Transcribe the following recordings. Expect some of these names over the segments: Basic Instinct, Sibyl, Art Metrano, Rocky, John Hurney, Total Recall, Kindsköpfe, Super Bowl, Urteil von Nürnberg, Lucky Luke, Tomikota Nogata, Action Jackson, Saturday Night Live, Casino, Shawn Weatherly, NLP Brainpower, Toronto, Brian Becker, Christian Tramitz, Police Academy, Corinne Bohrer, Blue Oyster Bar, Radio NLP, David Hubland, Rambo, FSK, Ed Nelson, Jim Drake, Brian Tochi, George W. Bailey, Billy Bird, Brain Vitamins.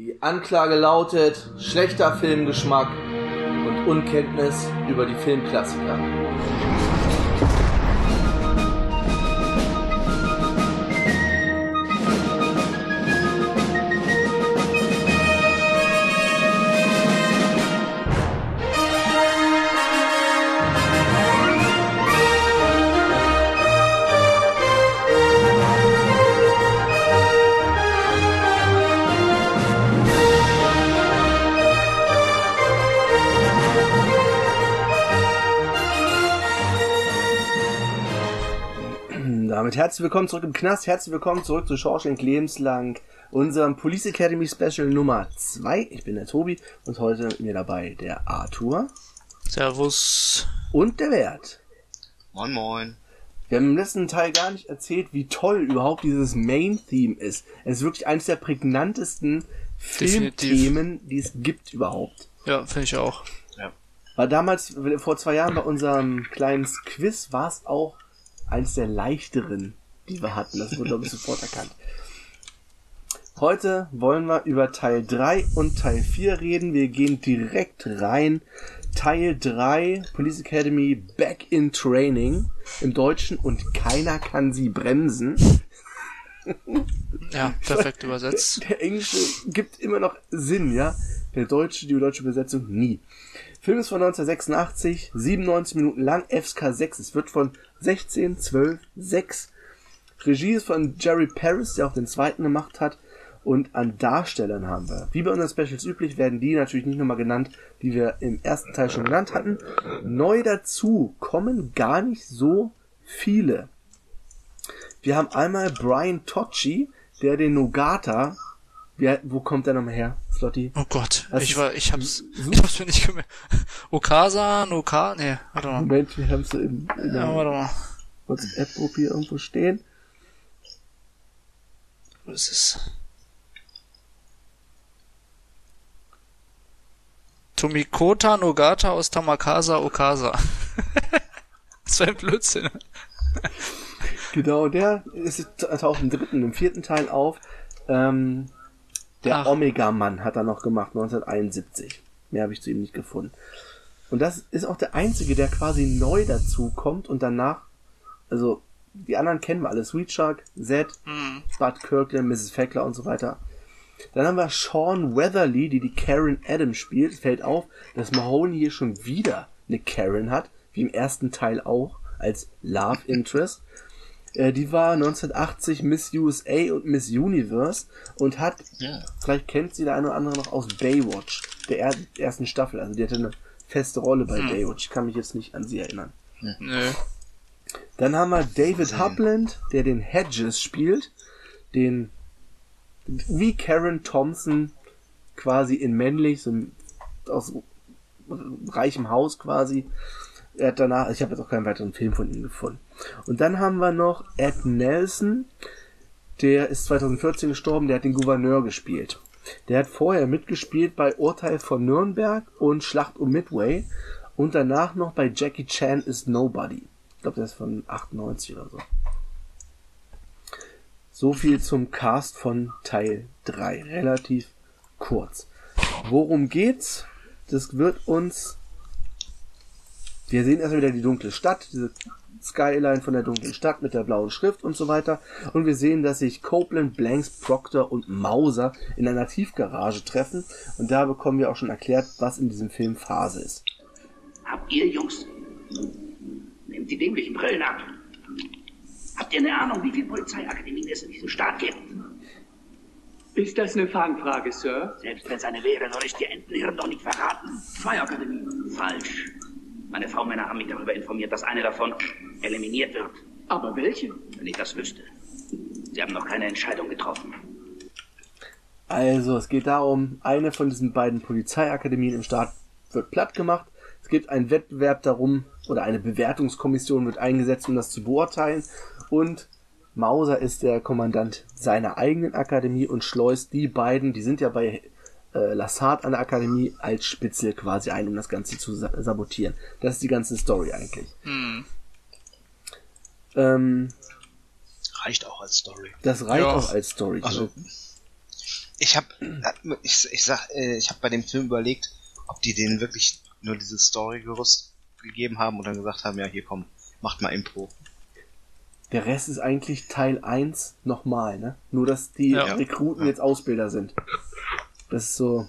Die Anklage lautet schlechter Filmgeschmack und Unkenntnis über die Filmklassiker. Damit herzlich willkommen zurück im Knast, herzlich willkommen zurück zu Shawshank Lebenslang, unserem Police Academy Special Nummer 2. Ich bin der Tobi und heute mit mir dabei der Arthur. Servus. Und der Bert. Moin moin. Wir haben im letzten Teil gar nicht erzählt, wie toll überhaupt dieses Main-Theme ist. Es ist wirklich eines der prägnantesten Filmthemen, die es gibt überhaupt. Ja, finde ich auch. Ja. War damals, vor 2 Jahren bei unserem kleinen Quiz, war es auch eines der leichteren, die wir hatten. Das wurde, glaube ich, sofort erkannt. Heute wollen wir über Teil 3 und Teil 4 reden. Wir gehen direkt rein. Teil 3, Police Academy Back in Training im Deutschen und keiner kann sie bremsen. Ja, perfekt übersetzt. Der Englische gibt immer noch Sinn, ja? Der Deutsche, die deutsche Übersetzung, nie. Film ist von 1986, 97 Minuten lang, FSK 6. Es wird von 16-12-6. Regie ist von Jerry Paris, der auch den zweiten gemacht hat. Und an Darstellern haben wir, wie bei unseren Specials üblich, werden die natürlich nicht nochmal genannt, die wir im ersten Teil schon genannt hatten. Neu dazu kommen gar nicht so viele. Wir haben einmal Brian Tochi, der den Nogata... Wo kommt der nochmal her, Slotti? Oh Gott, ich hab's mir nicht gemerkt. Okasa, Noka, ne, warte mal. Moment, wir haben's so in der WhatsApp-Gruppe hier irgendwo stehen. Wo ist es? Tomikota Nogata aus Tamakasa, Okasa. Das war ein Blödsinn. Genau, der taucht im dritten, im vierten Teil auf. Der Omega-Mann hat er noch gemacht, 1971. Mehr habe ich zu ihm nicht gefunden. Und das ist auch der einzige, der quasi neu dazu kommt und danach, also die anderen kennen wir alle, Sweet Shark, Zed, Bud Kirkland, Mrs. Fackler und so weiter. Dann haben wir Shawn Weatherly, die Karen Adams spielt. Fällt auf, dass Mahoney hier schon wieder eine Karen hat, wie im ersten Teil auch, als Love Interest. Die war 1980 Miss USA und Miss Universe und hat, vielleicht kennt sie der eine oder andere noch aus Baywatch, der ersten Staffel. Also die hatte eine feste Rolle bei Baywatch. Ich kann mich jetzt nicht an sie erinnern. Nee. Dann haben wir David Hubland, der den Hedges spielt, den wie Karen Thompson quasi in männlich, so aus reichem Haus quasi. Er hat danach, ich habe jetzt auch keinen weiteren Film von ihm gefunden. Und dann haben wir noch Ed Nelson, der ist 2014 gestorben, der hat den Gouverneur gespielt. Der hat vorher mitgespielt bei Urteil von Nürnberg und Schlacht um Midway und danach noch bei Jackie Chan is Nobody. Ich glaube, der ist von 98 oder so. So viel zum Cast von Teil 3. Relativ kurz. Worum geht's? Das wird uns... Wir sehen erstmal wieder die dunkle Stadt, diese Skyline von der dunklen Stadt mit der blauen Schrift und so weiter. Und wir sehen, dass sich Copeland, Blanks, Proctor und Mauser in einer Tiefgarage treffen. Und da bekommen wir auch schon erklärt, was in diesem Film Phase ist. Habt ihr, Jungs? Nehmt die dämlichen Brillen ab. Habt ihr eine Ahnung, wie viele Polizeiakademien es in diesem Staat gibt? Ist das eine Fangfrage, Sir? Selbst wenn es eine wäre, soll ich dir Entenhirn doch nicht verraten. 2 Akademien. Falsch. Meine V-Männer haben mich darüber informiert, dass eine davon eliminiert wird. Aber welche? Wenn ich das wüsste. Sie haben noch keine Entscheidung getroffen. Also, es geht darum, eine von diesen beiden Polizeiakademien im Staat wird platt gemacht. Es gibt einen Wettbewerb darum, oder eine Bewertungskommission wird eingesetzt, um das zu beurteilen. Und Mauser ist der Kommandant seiner eigenen Akademie und schleust die beiden, die sind ja bei... Lassard an der Akademie als Spitzel quasi ein, um das Ganze zu sabotieren. Das ist die ganze Story eigentlich. Reicht auch als Story. Das reicht auch als Story. Also, Ich hab bei dem Film überlegt, ob die denen wirklich nur dieses Storygerüst gegeben haben und dann gesagt haben, ja, hier komm, macht mal Impro. Der Rest ist eigentlich Teil 1 nochmal, ne? Nur, dass die Rekruten jetzt Ausbilder sind. Das ist so...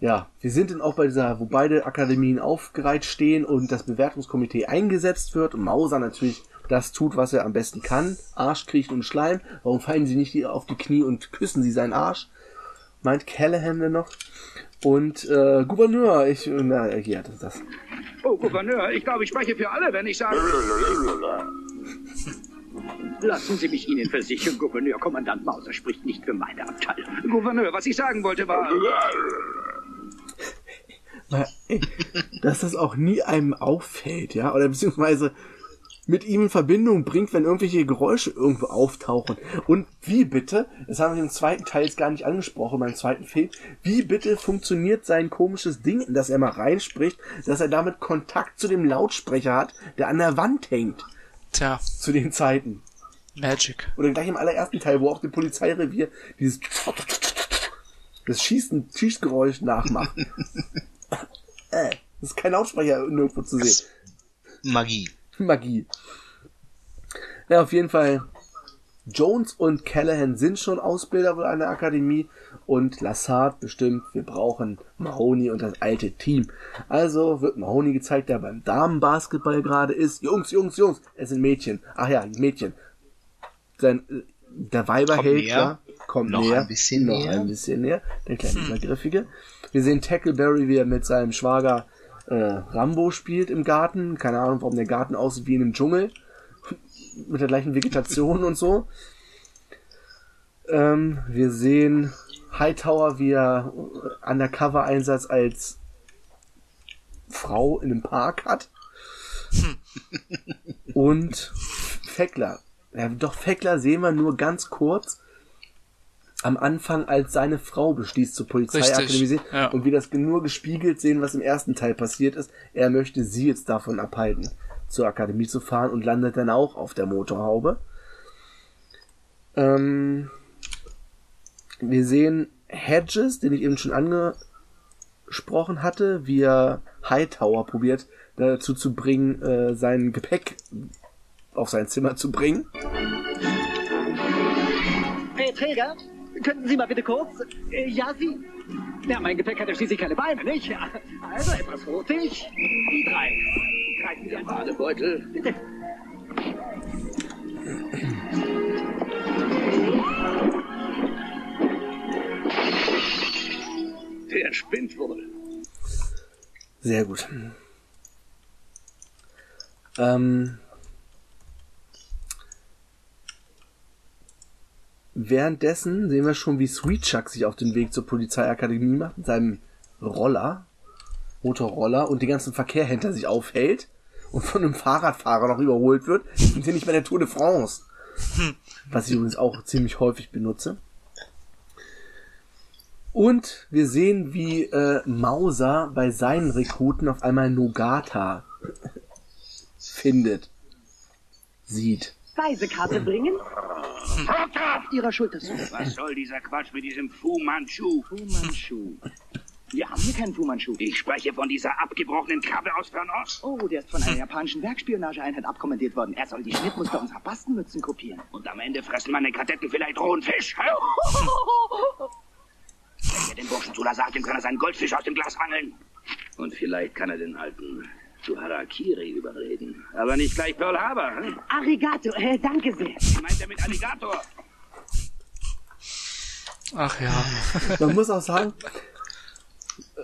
Ja, wir sind dann auch bei dieser, wo beide Akademien aufgereiht stehen und das Bewertungskomitee eingesetzt wird und Mauser natürlich das tut, was er am besten kann. Arsch kriechen und Schleim. Warum fallen sie nicht auf die Knie und küssen sie seinen Arsch? Meint Callahan denn noch. Und Gouverneur, das. Oh, Gouverneur, ich glaube, ich spreche für alle, wenn ich sage... Lassen Sie mich Ihnen versichern, Gouverneur, Kommandant Mauser spricht nicht für meine Abteilung. Gouverneur, was ich sagen wollte war... Na, ey, dass das auch nie einem auffällt, ja, oder beziehungsweise mit ihm in Verbindung bringt, wenn irgendwelche Geräusche irgendwo auftauchen. Und wie bitte, das haben wir im zweiten Teil jetzt gar nicht angesprochen, beim zweiten Film, wie bitte funktioniert sein komisches Ding, dass er mal reinspricht, dass er damit Kontakt zu dem Lautsprecher hat, der an der Wand hängt. Tja. Zu den Zeiten. Magic. Oder gleich im allerersten Teil, wo auch dem Polizeirevier dieses das Schießgeräusch nachmacht. Das ist kein Lautsprecher irgendwo zu sehen. Magie. Ja, auf jeden Fall. Jones und Callahan sind schon Ausbilder an der Akademie und Lassard bestimmt, wir brauchen Mahoney und das alte Team. Also wird Mahoney gezeigt, der beim Damenbasketball gerade ist. Jungs, es sind Mädchen. Ach ja, Mädchen. Der Weiberheld kommt näher. Noch ein bisschen näher. Der kleine Übergriffige. Wir sehen Tackleberry, wie er mit seinem Schwager Rambo spielt im Garten. Keine Ahnung, warum der Garten aussieht wie in einem Dschungel. Mit der gleichen Vegetation und so. Wir sehen Hightower, wie er Undercover-Einsatz als Frau in einem Park hat. Und Feckler. Ja, doch Feckler sehen wir nur ganz kurz. Am Anfang, als seine Frau beschließt, zur Polizeiakademie sehen und wir das nur gespiegelt sehen, was im ersten Teil passiert ist. Er möchte sie jetzt davon abhalten, zur Akademie zu fahren und landet dann auch auf der Motorhaube. Wir sehen Hedges, den ich eben schon angesprochen hatte, wie er Hightower probiert, dazu zu bringen, sein Gepäck auf sein Zimmer zu bringen. Herr Träger? Könnten Sie mal bitte kurz... ja, Sie... Ja, mein Gepäck hat ja schließlich keine Beine, nicht? Ja. Also, etwas rotig. Die drei. Greifen Sie an den Badebeutel. Bitte. Der spinnt wohl. Sehr gut. Währenddessen sehen wir schon, wie Sweet Chuck sich auf den Weg zur Polizeiakademie macht mit seinem Motorroller und den ganzen Verkehr hinter sich aufhält und von einem Fahrradfahrer noch überholt wird. Das ist ja nicht mehr der Tour de France. Was ich übrigens auch ziemlich häufig benutze. Und wir sehen, wie Mauser bei seinen Rekruten auf einmal Nogata findet. Sieht. Reisekarte bringen? Auf Ihrer Schulter. Was soll dieser Quatsch mit diesem Fu Manchu? Wir haben hier keinen Fu Manchu. Ich spreche von dieser abgebrochenen Kabel aus Fernost. Oh, der ist von einer japanischen Werkspionageeinheit abkommandiert worden. Er soll die Schnittmuster unserer Bastenmützen kopieren. Und am Ende fressen meine Kadetten vielleicht rohen Fisch. Wenn er den Burschen zu Lazar gibt, kann er seinen Goldfisch aus dem Glas angeln. Und vielleicht kann er den alten... zu Harakiri überreden. Aber nicht gleich Pearl Harbor, hm? Arigato, danke sehr. Was meint er mit Alligator? Ach ja. Man muss auch sagen...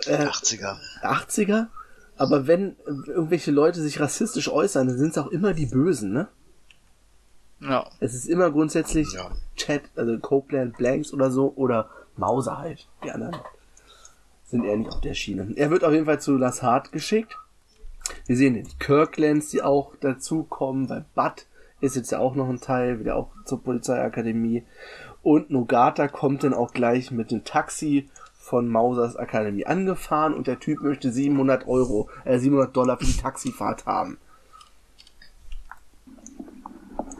80er. Aber wenn irgendwelche Leute sich rassistisch äußern, dann sind es auch immer die Bösen, ne? Ja. Es ist immer grundsätzlich Chad, also Copeland, Blanks oder so, oder Mauser halt. Die anderen sind eher nicht auf der Schiene. Er wird auf jeden Fall zu Lassard geschickt. Wir sehen die Kirklands, die auch dazukommen, weil Bud ist jetzt ja auch noch ein Teil, wieder auch zur Polizeiakademie. Und Nogata kommt dann auch gleich mit dem Taxi von Mausers Akademie angefahren und der Typ möchte $700 für die Taxifahrt haben.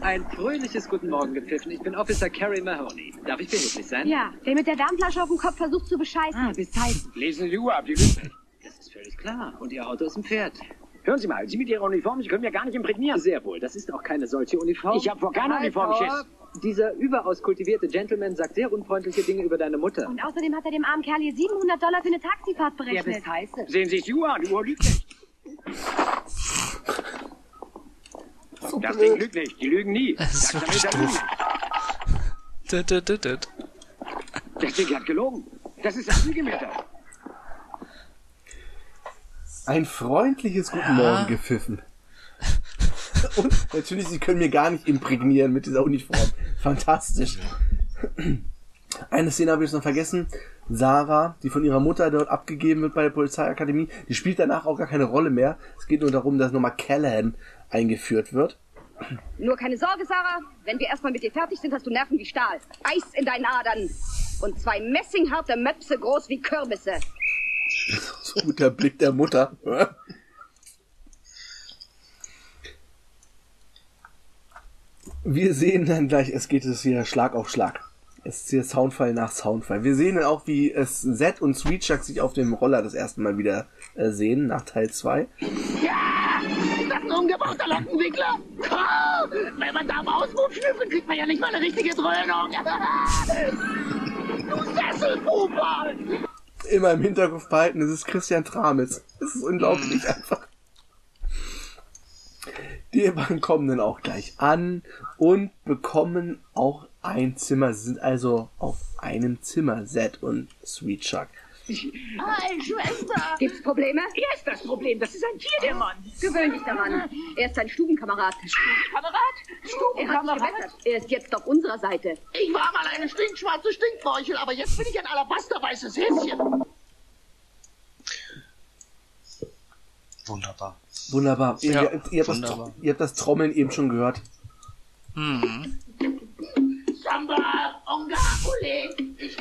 ein fröhliches Guten Morgen gepfiffen. Ich bin Officer Carrie Mahoney. Darf ich behilflich sein? Ja, der mit der Darmflasche auf dem Kopf versucht zu bescheißen. Ah, bis Zeit. Lesen Sie Uhr ab, die Lüge. Das ist völlig klar. Und Ihr Auto ist ein Pferd. Hören Sie mal, Sie mit Ihrer Uniform, Sie können ja gar nicht imprägnieren. Sehr wohl, das ist auch keine solche Uniform. Ich habe vor keiner Uniform Schiss. Dieser überaus kultivierte Gentleman sagt sehr unfreundliche Dinge über deine Mutter. Und außerdem hat er dem armen Kerl hier $700 für eine Taxifahrt berechnet. Ja, das heißt es. Sehen Sie sich Uhr an, die Uhr lügt nicht. So das Ding lügt nicht, die lügen nie. Das ist wirklich doof. Das Ding hat gelogen. Das ist ein Lügemeter. Ein freundliches Guten Morgen gepfiffen. Und natürlich, sie können mir gar nicht imprägnieren mit dieser Uniform. Fantastisch. Eine Szene habe ich noch vergessen. Sarah, die von ihrer Mutter dort abgegeben wird bei der Polizeiakademie, die spielt danach auch gar keine Rolle mehr. Es geht nur darum, dass nochmal Callahan eingeführt wird. Nur keine Sorge, Sarah. Wenn wir erstmal mit dir fertig sind, hast du Nerven wie Stahl. Eis in deinen Adern. Und zwei messingharte Möpse groß wie Kürbisse. So gut der Blick der Mutter. Wir sehen dann gleich, es geht jetzt wieder Schlag auf Schlag. Es ist hier Soundfall nach Soundfall. Wir sehen dann auch, wie es Zed und Sweet Chuck sich auf dem Roller das erste Mal wieder sehen, nach Teil 2. Ja! Ist das ein umgebauter Lockenwickler? Oh, wenn man da am Ausbub schnüffelt, kriegt man ja nicht mal eine richtige Dröhnung. Du Sesselpuper! Immer im Hinterkopf behalten, es ist Christian Tramitz. Es ist unglaublich einfach. Die beiden kommen dann auch gleich an und bekommen auch ein Zimmer. Sie sind also auf einem Zimmer, Zed und Sweet Chuck. Hi, Schwester! Gibt's Probleme? Er ist das Problem, das ist ein Tierdämon. Gewöhn dich daran. Er ist ein Stubenkamerad. Stubenkamerad? Stubenkamerad? Er ist jetzt auf unserer Seite. Ich war mal eine stinkschwarze Stinkbeuchel, aber jetzt bin ich ein alabasterweißes Häschen. Wunderbar. Wunderbar. Ja, ihr habt das Trommeln eben schon gehört. Mhm. Samba, Onga, Ole, ich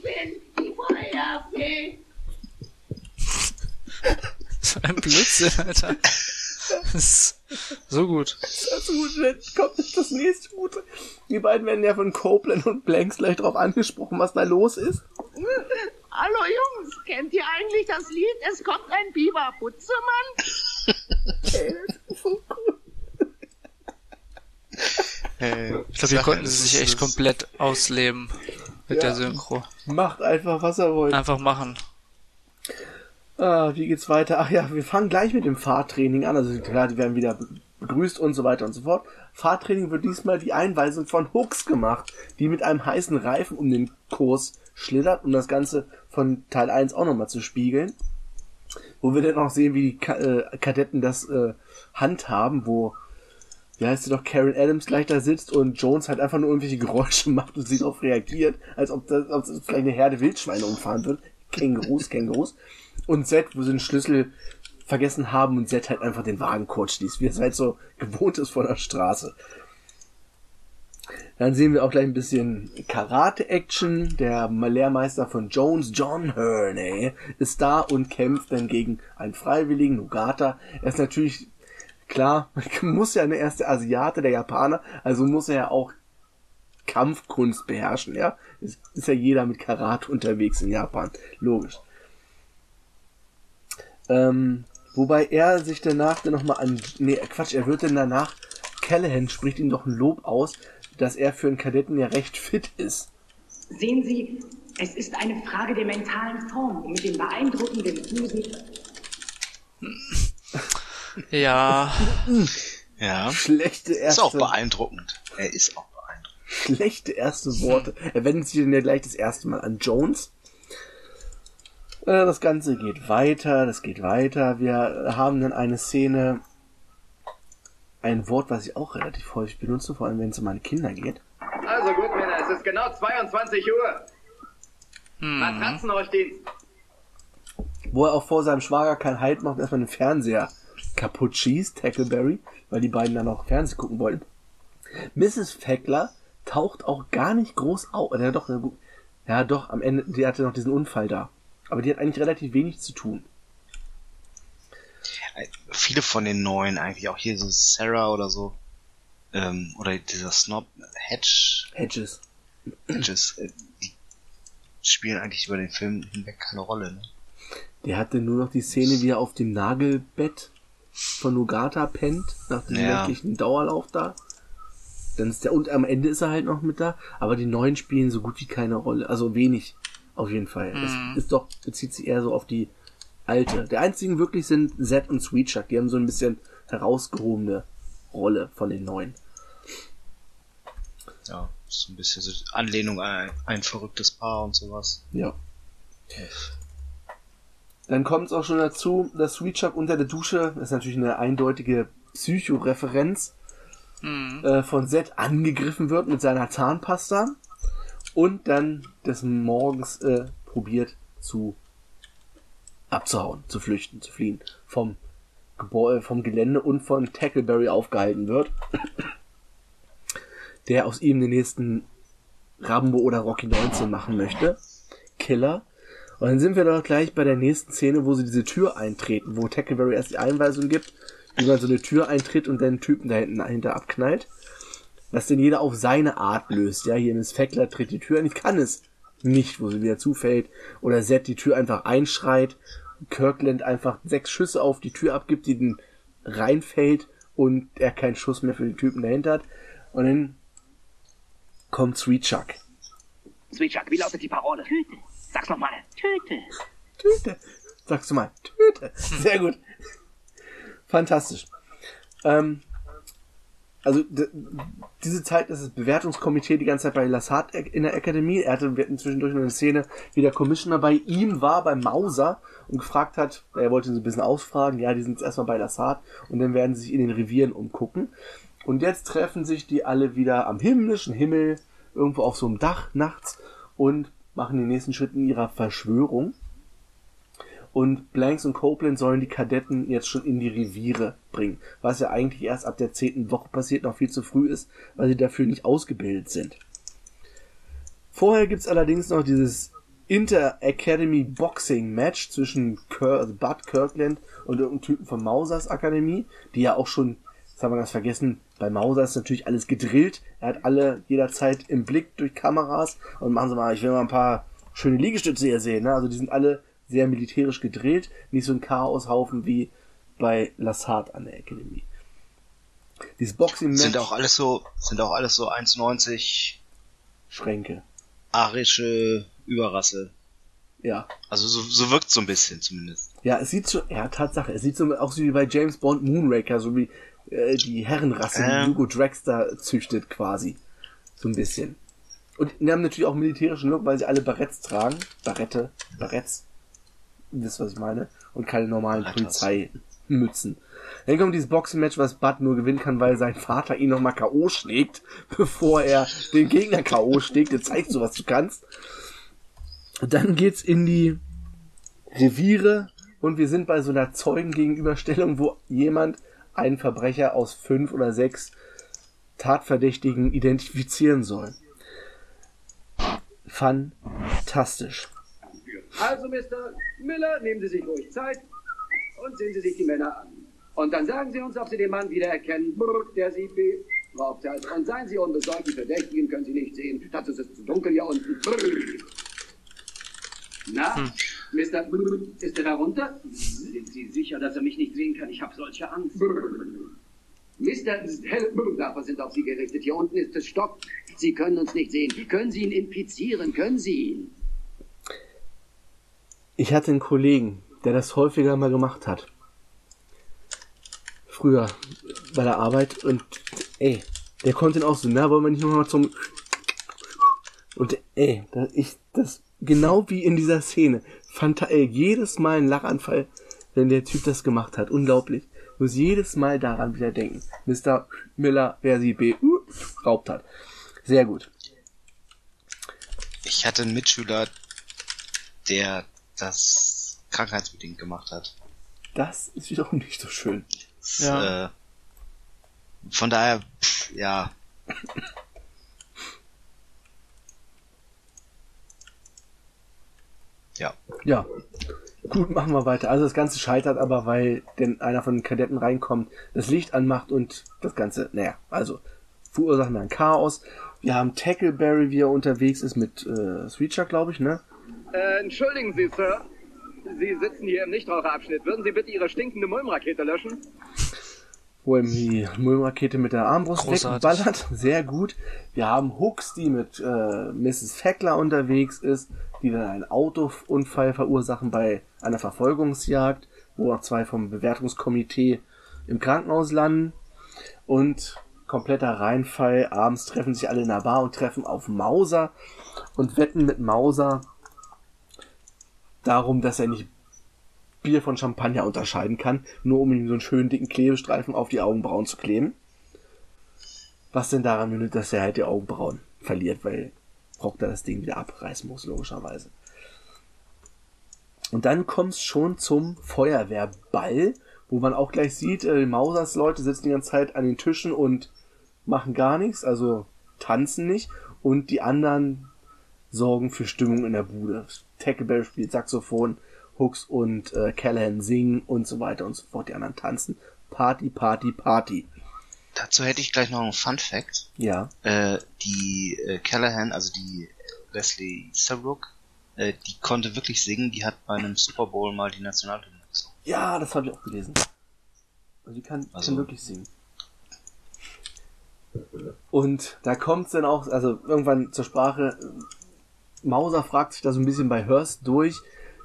bin die Feuerfee. So ein Blödsinn, Alter. Das ist so gut. Jetzt kommt das nächste Gute. Die beiden werden ja von Copeland und Blanks gleich drauf angesprochen, was da los ist. Hallo Jungs, kennt ihr eigentlich das Lied Es kommt ein Biber, Butzemann? Ey, das ist so cool. Hey, ich glaube, die konnten sie sich echt komplett ausleben mit der Synchro. Macht einfach, was ihr wollt. Einfach machen. Ah, wie geht's weiter? Ach ja, wir fangen gleich mit dem Fahrtraining an. Also klar, die werden wieder begrüßt und so weiter und so fort. Fahrtraining wird diesmal die Einweisung von Hooks gemacht, die mit einem heißen Reifen um den Kurs schlittert, um das Ganze von Teil 1 auch nochmal zu spiegeln. Wo wir dann auch sehen, wie die Kadetten das handhaben, wo, wie heißt sie doch, Karen Adams gleich da sitzt und Jones halt einfach nur irgendwelche Geräusche macht und sie darauf reagiert, als ob das gleich eine Herde Wildschweine umfahren wird. Kängurus. Und Zed, wo sie den Schlüssel vergessen haben und Zed halt einfach den Wagen kurz schließt, wie es halt so gewohnt ist von der Straße. Dann sehen wir auch gleich ein bisschen Karate-Action. Der Lehrmeister von Jones, John Hurney, ist da und kämpft dann gegen einen Freiwilligen, Nogata. Er ist natürlich, klar, muss ja erst der Asiate, der Japaner, also muss er ja auch Kampfkunst beherrschen, ja. Es ist ja jeder mit Karate unterwegs in Japan, logisch. Wobei er sich danach dann nochmal an... Nee, Quatsch, er wird dann danach... Callahan spricht ihm doch ein Lob aus, dass er für einen Kadetten ja recht fit ist. Sehen Sie, es ist eine Frage der mentalen Form und mit dem beeindruckenden Fusen. Ja. Ja. Schlechte erste... Ist auch beeindruckend. Er ist auch beeindruckend. Schlechte erste Worte. Er wendet sich dann ja gleich das erste Mal an Jones. Das Ganze geht weiter, Wir haben dann eine Szene... Ein Wort, was ich auch relativ häufig benutze, vor allem wenn es um meine Kinder geht. Also gut, Männer, es ist genau 22 Uhr. Matratzenhorchdienst. Wo er auch vor seinem Schwager keinen Halt macht, erstmal den Fernseher kaputt schießt, Tackleberry, weil die beiden dann auch Fernsehen gucken wollten. Mrs. Fackler taucht auch gar nicht groß auf. Ja doch, am Ende, die hatte noch diesen Unfall da. Aber die hat eigentlich relativ wenig zu tun. Viele von den neuen eigentlich, auch hier so Sarah oder so. oder dieser Snob Hedges, die spielen eigentlich über den Film hinweg keine Rolle, ne? Der hatte nur noch die Szene, wie er auf dem Nagelbett von Nogata pennt, nach dem wirklichen Dauerlauf da. Dann ist der, und am Ende ist er halt noch mit da, aber die neuen spielen so gut wie keine Rolle, also wenig, auf jeden Fall. Mhm. Es ist doch, bezieht sich eher so auf die alte. Der einzigen wirklich sind Zed und Sweet Chuck, die haben so ein bisschen herausgehobene Rolle von den neuen. Ja, ist ein bisschen so Anlehnung an ein verrücktes Paar und sowas. Ja. Okay. Dann kommt es auch schon dazu, dass Sweet Chuck unter der Dusche, das ist natürlich eine eindeutige Psycho-Referenz, von Zed angegriffen wird mit seiner Zahnpasta und dann des Morgens probiert abzuhauen, zu flüchten, zu fliehen vom Gelände und von Tackleberry aufgehalten wird, der aus ihm den nächsten Rambo oder Rocky 19 machen möchte. Killer. Und dann sind wir doch gleich bei der nächsten Szene, wo sie diese Tür eintreten, wo Tackleberry erst die Einweisung gibt, wie man so eine Tür eintritt und dann einen Typen dahinter abknallt. Dass den jeder auf seine Art löst. Ja, hier Miss Feckler tritt die Tür ein. Ich kann es nicht, wo sie wieder zufällt. Oder Zed die Tür einfach einschreit. Kirkland einfach 6 Schüsse auf die Tür abgibt, die den reinfällt und er keinen Schuss mehr für den Typen dahinter hat. Und dann kommt Sweet Chuck. Sweet Chuck, wie lautet die Parole? Töte. Sag's nochmal. Töte. Töte. Sagst du mal. Töte. Sehr gut. Fantastisch. Also diese Zeit ist das Bewertungskomitee die ganze Zeit bei Lassard in der Akademie. Wir hatten zwischendurch noch eine Szene, wie der Commissioner bei ihm war, bei Mauser, und gefragt hat, er wollte ihn so ein bisschen ausfragen, ja, die sind jetzt erstmal bei Lassard und dann werden sie sich in den Revieren umgucken. Und jetzt treffen sich die alle wieder am himmlischen Himmel, irgendwo auf so einem Dach nachts und machen den nächsten Schritt in ihrer Verschwörung. Und Blanks und Copeland sollen die Kadetten jetzt schon in die Reviere bringen, was ja eigentlich erst ab der 10. Woche passiert, noch viel zu früh ist, weil sie dafür nicht ausgebildet sind. Vorher gibt's allerdings noch dieses Inter-Academy Boxing Match zwischen Bud Kirkland und irgendeinem Typen von Mausers Akademie, die ja auch schon, jetzt haben wir das vergessen, bei Mauser ist natürlich alles gedrillt, er hat alle jederzeit im Blick durch Kameras und machen Sie mal, ich will mal ein paar schöne Liegestütze hier sehen, ne? Also die sind alle sehr militärisch gedreht, nicht so ein Chaoshaufen wie bei Lassard an der Akademie. Dieses Boxing-Match sind auch alles so 1,90 Schränke. Arische Überrasse. Ja. Also so wirkt es so ein bisschen zumindest. Ja, es sieht so, ja, Tatsache, es sieht so auch so wie bei James Bond Moonraker, so wie die Herrenrasse, die Hugo Dragster züchtet quasi. So ein bisschen. Und die haben natürlich auch militärischen Look, weil sie alle Baretts tragen. Baretts. Wisst, was ich meine? Und keine normalen Polizeimützen. Dann kommt dieses Boxing-Match, was Bud nur gewinnen kann, weil sein Vater ihn nochmal K.O. schlägt, bevor er den Gegner K.O. schlägt. Jetzt zeigst du, was du kannst. Und dann geht's in die Reviere und wir sind bei so einer Zeugengegenüberstellung, wo jemand einen Verbrecher aus 5 oder 6 Tatverdächtigen identifizieren soll. Fantastisch. Also, Mr. Miller, nehmen Sie sich ruhig Zeit und sehen Sie sich die Männer an. Und dann sagen Sie uns, ob Sie den Mann wiedererkennen, der Sie beraubt hat. Und seien Sie unbesorgt, die Verdächtigen können Sie nicht sehen. Dazu ist es zu dunkel hier unten. Na, Mr. Ist er da runter? Sind Sie sicher, dass er mich nicht sehen kann? Ich habe solche Angst. Mr. Hellbrüder sind auf Sie gerichtet. Hier unten ist es Stock. Sie können uns nicht sehen. Können Sie ihn infizieren? Können Sie ihn? Ich hatte einen Kollegen, der das häufiger mal gemacht hat. Früher bei der Arbeit und der konnte ihn auch so, na, wollen wir nicht nochmal zum... Und das genau wie in dieser Szene, fand jedes Mal einen Lachanfall, wenn der Typ das gemacht hat. Unglaublich. Ich muss jedes Mal daran wieder denken. Mr. Miller, wer sie beraubt hat. Sehr gut. Ich hatte einen Mitschüler, der das krankheitsbedingt gemacht hat. Das ist wiederum nicht so schön. Das, ja. Von daher, ja. Ja. Ja. Gut, machen wir weiter. Also das Ganze scheitert aber, weil denn einer von den Kadetten reinkommt, das Licht anmacht und das Ganze, naja, also verursachen dann Chaos. Wir haben Tackleberry, wie er unterwegs ist mit Sreacher, glaube ich, ne? Entschuldigen Sie, Sir. Sie sitzen hier im Nichtraucherabschnitt. Würden Sie bitte Ihre stinkende Mulmrakete löschen? Wo ihm die Mulmrakete mit der Armbrust wegballert. Sehr gut. Wir haben Hooks, die mit Mrs. Fackler unterwegs ist, die dann einen Autounfall verursachen bei einer Verfolgungsjagd, wo auch zwei vom Bewertungskomitee im Krankenhaus landen. Und kompletter Reinfall. Abends treffen sich alle in der Bar und treffen auf Mauser und wetten mit Mauser darum, dass er nicht Bier von Champagner unterscheiden kann, nur um ihm so einen schönen dicken Klebestreifen auf die Augenbrauen zu kleben. Was denn daran mündet, dass er halt die Augenbrauen verliert, weil Proctor das Ding wieder abreißen muss, logischerweise. Und dann kommt's schon zum Feuerwehrball, wo man auch gleich sieht, Mausers Leute sitzen die ganze Zeit an den Tischen und machen gar nichts, also tanzen nicht, und die anderen sorgen für Stimmung in der Bude. Tackleberry spielt Saxophon, Hooks und Callahan singen und so weiter und so fort. Die anderen tanzen. Party, Party, Party. Dazu hätte ich gleich noch einen Fun-Fact. Ja. Die Callahan, also die Leslie Easterbrook, die konnte wirklich singen. Die hat bei einem Super Bowl mal die Nationalhymne gesungen. Ja, das habe ich auch gelesen. Also die kann wirklich singen. Und da kommt es dann auch, also irgendwann zur Sprache. Mauser fragt sich da so ein bisschen bei Hearst durch,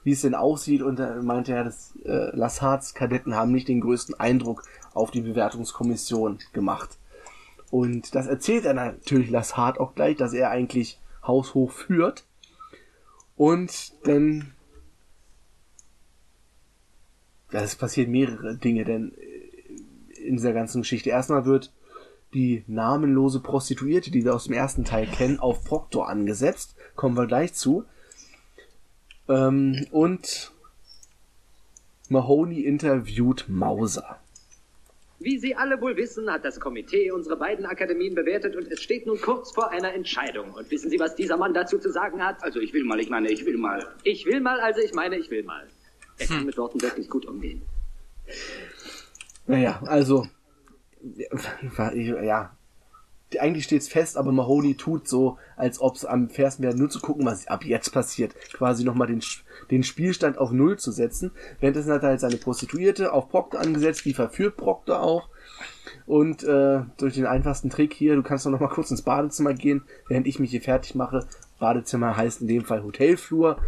wie es denn aussieht, und er meinte ja, dass Lassards Kadetten haben nicht den größten Eindruck auf die Bewertungskommission gemacht. Und das erzählt er natürlich Lassard auch gleich, dass er eigentlich haushoch führt. Und dann, es passieren mehrere Dinge, denn in dieser ganzen Geschichte. Erstmal wird die namenlose Prostituierte, die wir aus dem ersten Teil kennen, auf Proctor angesetzt. Kommen wir gleich zu. Und Mahoney interviewt Mauser. Wie Sie alle wohl wissen, hat das Komitee unsere beiden Akademien bewertet und es steht nun kurz vor einer Entscheidung. Und wissen Sie, was dieser Mann dazu zu sagen hat? Also ich will mal. Er kann mit Worten wirklich gut umgehen. Naja, also ja, eigentlich steht's fest, aber Mahoney tut so, als ob es am fairsten wäre, nur zu gucken, was ab jetzt passiert. Quasi nochmal den Spielstand auf 0 zu setzen. Währenddessen hat er halt seine Prostituierte auf Proctor angesetzt, die verführt Proctor auch. Und durch den einfachsten Trick hier, du kannst doch nochmal kurz ins Badezimmer gehen, während ich mich hier fertig mache. Badezimmer heißt in dem Fall Hotelflur,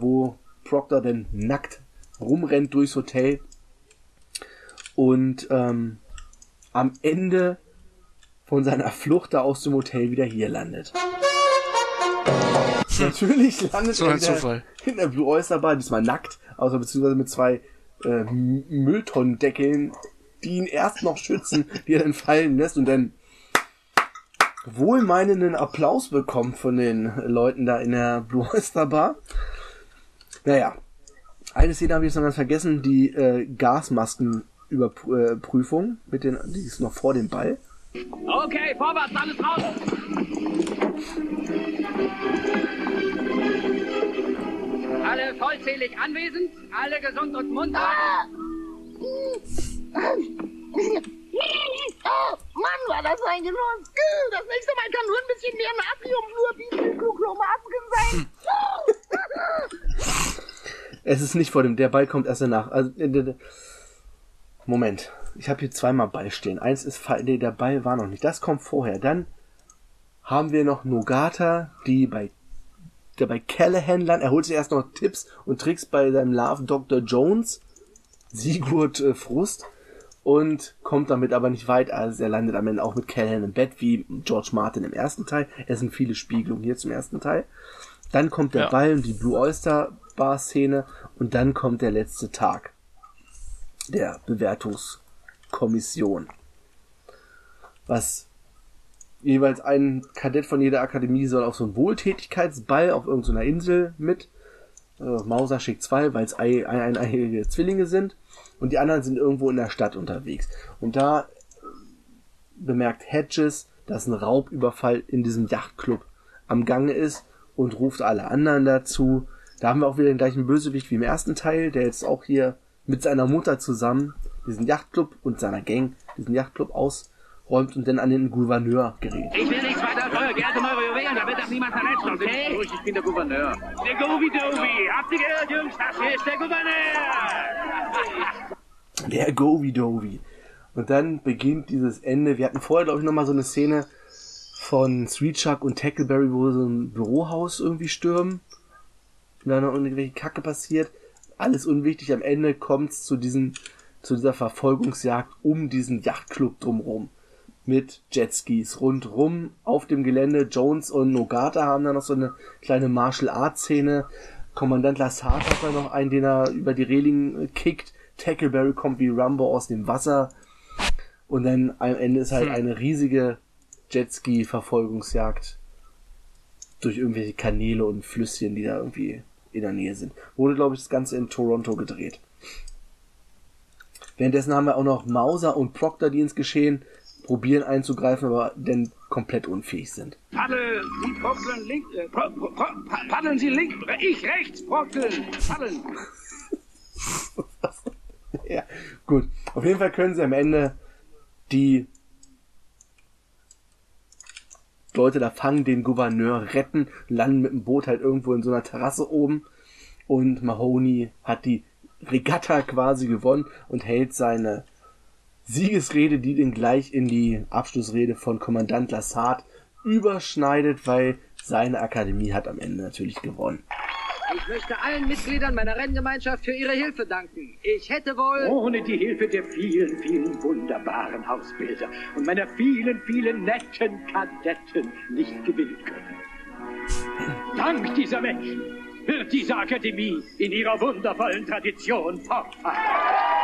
wo Proctor dann nackt rumrennt durchs Hotel. Und am Ende von seiner Flucht da aus dem Hotel wieder hier landet. Natürlich landet so er in der Blue Oyster Bar, diesmal nackt, außer beziehungsweise mit zwei Mülltonnendeckeln, die ihn erst noch schützen, die er dann fallen lässt und dann wohlmeinenden Applaus bekommt von den Leuten da in der Blue Oyster Bar. Naja, eine Szene habe ich jetzt noch ganz vergessen, die Gasmaskenüberprüfung, die ist noch vor dem Ball. Okay, vorwärts, alles raus! Alle vollzählig anwesend, alle gesund und munter. Ah! Oh, Mann, war das ein Genuss! Das nächste Mal kann nur ein bisschen mehr Natriumfluorid sein. Es ist nicht vor dem, der Ball kommt erst danach. Also, Moment. Ich habe hier zweimal Ball stehen. Eins ist der Ball war noch nicht. Das kommt vorher. Dann haben wir noch Nogata, der bei Callahan landet. Er holt sich erst noch Tipps und Tricks bei seinem Love Dr. Jones, Sigurd Frust, und kommt damit aber nicht weit. Also er landet am Ende auch mit Callahan im Bett, wie George Martin im ersten Teil. Es sind viele Spiegelungen hier zum ersten Teil. Dann kommt der Ball und die Blue Oyster Bar Szene und dann kommt der letzte Tag der Bewertungskommission. Was jeweils ein Kadett von jeder Akademie soll auf so einen Wohltätigkeitsball auf irgendeiner Insel mit. Mauser schickt 2, weil es eineiige Zwillinge sind. Und die anderen sind irgendwo in der Stadt unterwegs. Und da bemerkt Hedges, dass ein Raubüberfall in diesem Yachtclub am Gange ist und ruft alle anderen dazu. Da haben wir auch wieder den gleichen Bösewicht wie im ersten Teil, der jetzt auch hier mit seiner Mutter zusammen diesen Yachtclub und seiner Gang diesen Yachtclub räumt und dann an den Gouverneur gerät. Ich will nichts weiter als euer Geld und eure Juwelen, da wird doch niemand verletzt, okay? Ich bin der Gouverneur. Der Govi-Dovi, habt ihr gehört, Jungs? Das hier ist der Gouverneur! Der Govi-Dovi. Und dann beginnt dieses Ende. Wir hatten vorher, glaube ich, nochmal so eine Szene von Sweet Chuck und Tackleberry, wo so ein Bürohaus irgendwie stürmen. Und da noch irgendwelche Kacke passiert. Alles unwichtig. Am Ende kommt es zu dieser Verfolgungsjagd um diesen Yachtclub drumherum. Mit Jetskis rundrum auf dem Gelände. Jones und Nogata haben da noch so eine kleine Martial-Arts-Szene. Kommandant Lassard hat da noch einen, den er über die Reling kickt. Tackleberry kommt wie Rambo aus dem Wasser. Und dann am Ende ist halt eine riesige Jetski-Verfolgungsjagd durch irgendwelche Kanäle und Flüsschen, die da irgendwie in der Nähe sind. Wurde, glaube ich, das Ganze in Toronto gedreht. Währenddessen haben wir auch noch Mauser und Proctor, die ins Geschehen probieren einzugreifen, aber dann komplett unfähig sind. Paddeln Sie links, ich rechts, paddeln. Ja, gut. Auf jeden Fall können Sie am Ende die Leute da fangen, den Gouverneur retten, landen mit dem Boot halt irgendwo in so einer Terrasse oben und Mahoney hat die Regatta quasi gewonnen und hält seine Siegesrede, die den gleich in die Abschlussrede von Kommandant Lassard überschneidet, weil seine Akademie hat am Ende natürlich gewonnen. Ich möchte allen Mitgliedern meiner Renngemeinschaft für ihre Hilfe danken. Ich hätte wohl... Ohne die Hilfe der vielen, vielen wunderbaren Ausbilder und meiner vielen, vielen netten Kadetten nicht gewinnen können. Dank dieser Menschen wird diese Akademie in ihrer wundervollen Tradition fortfahren.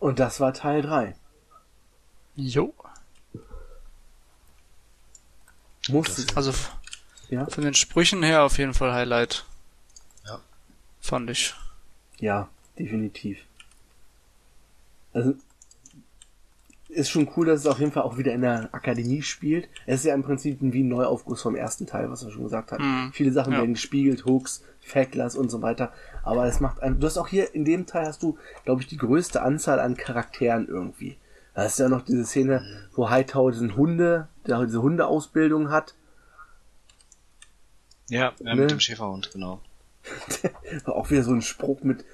Und das war Teil 3. Jo. Also ja? Von den Sprüchen her auf jeden Fall Highlight. Ja. Fand ich. Ja, definitiv. Also ist schon cool, dass es auf jeden Fall auch wieder in der Akademie spielt. Es ist ja im Prinzip wie ein Neuaufguss vom ersten Teil, was wir schon gesagt haben. Mhm. Viele Sachen werden gespiegelt, Hooks, Factlers und so weiter. Aber es macht einen... Du hast auch hier, in dem Teil hast du, glaube ich, die größte Anzahl an Charakteren irgendwie. Da ist ja noch diese Szene, wo Hightower diese Hundeausbildung hat. Ja, mit dem Schäferhund, genau. Auch wieder so ein Spruch mit,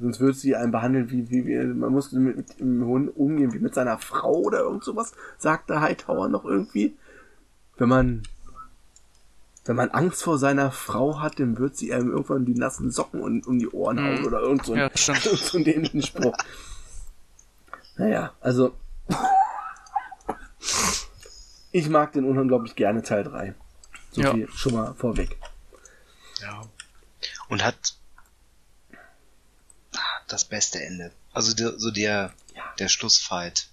sonst würdest du einen behandeln, wie man muss mit dem Hund umgehen, wie mit seiner Frau oder irgend sowas, sagt der Hightower noch irgendwie. Wenn man Angst vor seiner Frau hat, dann wird sie einem irgendwann die nassen Socken um die Ohren hauen oder irgend so einen dämlichen Spruch. Naja, also ich mag den unglaublich gerne, Teil 3. So viel schon mal vorweg. Ja. Und hat das beste Ende. Also der Schlussfight,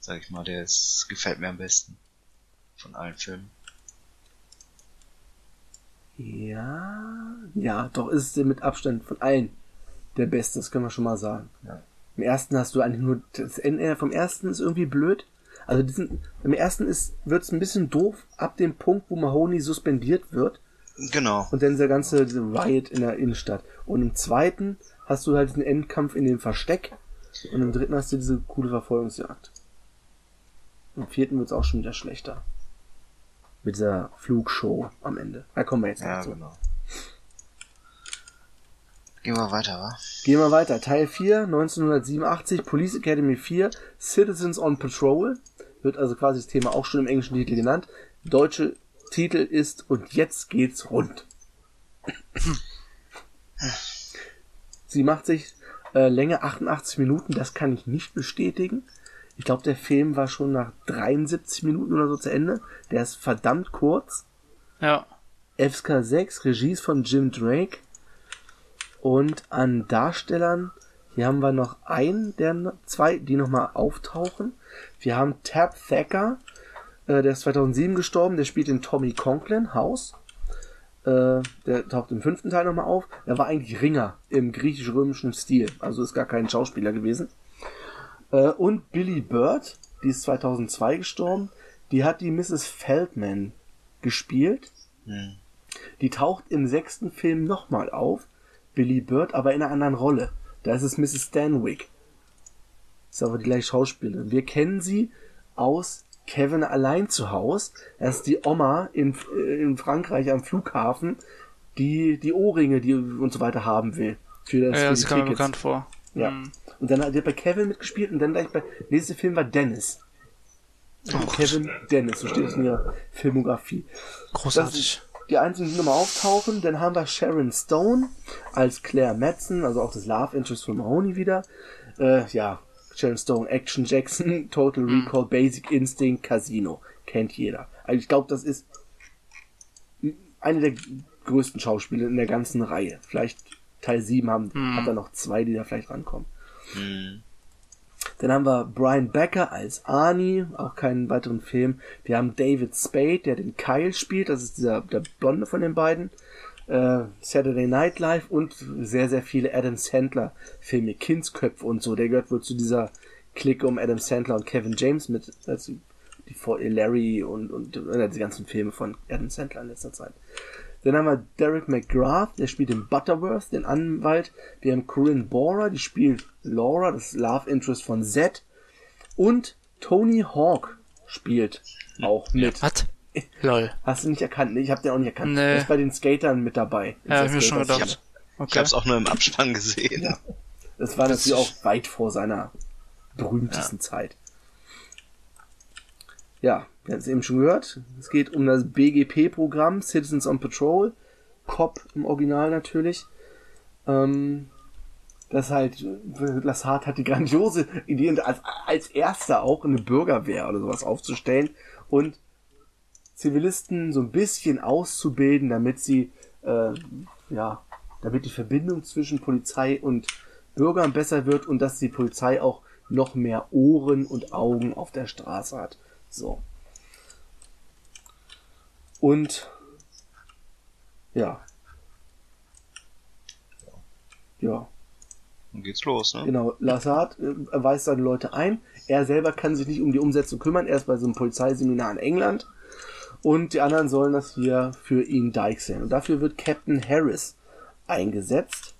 sag ich mal, gefällt mir am besten von allen Filmen. Ja, doch ist es mit Abstand von allen der beste, das können wir schon mal sagen. Ja. Im ersten hast du eigentlich nur das Ende vom ersten ist irgendwie blöd. Also im ersten wird's ein bisschen doof ab dem Punkt, wo Mahoney suspendiert wird. Genau. Und dann dieser ganze Riot in der Innenstadt. Und im zweiten hast du halt den Endkampf in dem Versteck. Und im dritten hast du diese coole Verfolgungsjagd. Im vierten wird's auch schon wieder schlechter. Mit dieser Flugshow am Ende. Da kommen wir jetzt noch zu. Genau. Gehen wir weiter, wa? Gehen wir weiter. Teil 4, 1987, Police Academy 4, Citizens on Patrol. Wird also quasi das Thema auch schon im englischen Titel genannt. Deutsche Titel ist Und jetzt geht's rund. Sie macht sich Länge 88 Minuten, das kann ich nicht bestätigen. Ich glaube, der Film war schon nach 73 Minuten oder so zu Ende. Der ist verdammt kurz. Ja. FSK 6, Regie ist von Jim Drake. Und an Darstellern, hier haben wir noch zwei, die nochmal auftauchen. Wir haben Tab Thacker, der ist 2007 gestorben, der spielt den Tommy Conklin, House. Der taucht im 5. Teil nochmal auf. Er war eigentlich Ringer im griechisch-römischen Stil, also ist gar kein Schauspieler gewesen. Und Billy Bird, die ist 2002 gestorben, die hat die Mrs. Feldman gespielt. Die taucht im 6. Film nochmal auf. Billy Bird, aber in einer anderen Rolle. Da ist es Mrs. Stanwyck. Ist aber die gleiche Schauspielerin. Wir kennen sie aus Kevin allein zu Haus. Das ist die Oma in Frankreich am Flughafen, die Ohrringe, die und so weiter haben will. Ja, das kam mir bekannt vor. Ja. Mhm. Und dann hat er bei Kevin mitgespielt und dann gleich bei... Nächster Film war Dennis. Oh, Kevin Dennis, so steht es in ihrer Filmografie. Großartig. Die einzigen, die nochmal auftauchen, dann haben wir Sharon Stone als Claire Madsen, also auch das Love Interest von Mahoney wieder. Ja, Sharon Stone, Action Jackson, Total Recall, Basic Instinct, Casino. Kennt jeder. Also ich glaube, das ist eine der größten Schauspieler in der ganzen Reihe. Vielleicht Teil 7 hat er noch zwei, die da vielleicht rankommen. Mhm. Dann haben wir Brian Becker als Arnie, auch keinen weiteren Film. Wir haben David Spade, der den Kyle spielt, das ist der Blonde von den beiden. Saturday Night Live und sehr, sehr viele Adam Sandler Filme, Kindsköpfe und so. Der gehört wohl zu dieser Clique um Adam Sandler und Kevin James mit, also die Larry und die ganzen Filme von Adam Sandler in letzter Zeit. Dann haben wir Derek McGrath, der spielt den Butterworth, den Anwalt. Wir haben Corinne Bohrer, die spielt Laura, das Love Interest von Zed. Und Tony Hawk spielt auch mit. Was? Lol. Hast du nicht erkannt? Ich hab den auch nicht erkannt. Nee. Er ist bei den Skatern mit dabei. Ja, hab ich mir schon gedacht. Ich hab's auch nur im Abspann gesehen. Ja. Das war natürlich auch weit vor seiner berühmtesten Zeit. Ja, wir haben es eben schon gehört. Es geht um das BGP-Programm, Citizens on Patrol, COP im Original natürlich. Das halt, Lassard hat die grandiose Idee, als erster auch eine Bürgerwehr oder sowas aufzustellen und Zivilisten so ein bisschen auszubilden, damit sie, damit die Verbindung zwischen Polizei und Bürgern besser wird und dass die Polizei auch noch mehr Ohren und Augen auf der Straße hat. So. Und ja. Dann geht's los, ne? Genau, Lassard weist seine Leute ein. Er selber kann sich nicht um die Umsetzung kümmern. Er ist bei so einem Polizeiseminar in England. Und die anderen sollen das hier für ihn deichseln. Und dafür wird Captain Harris eingesetzt.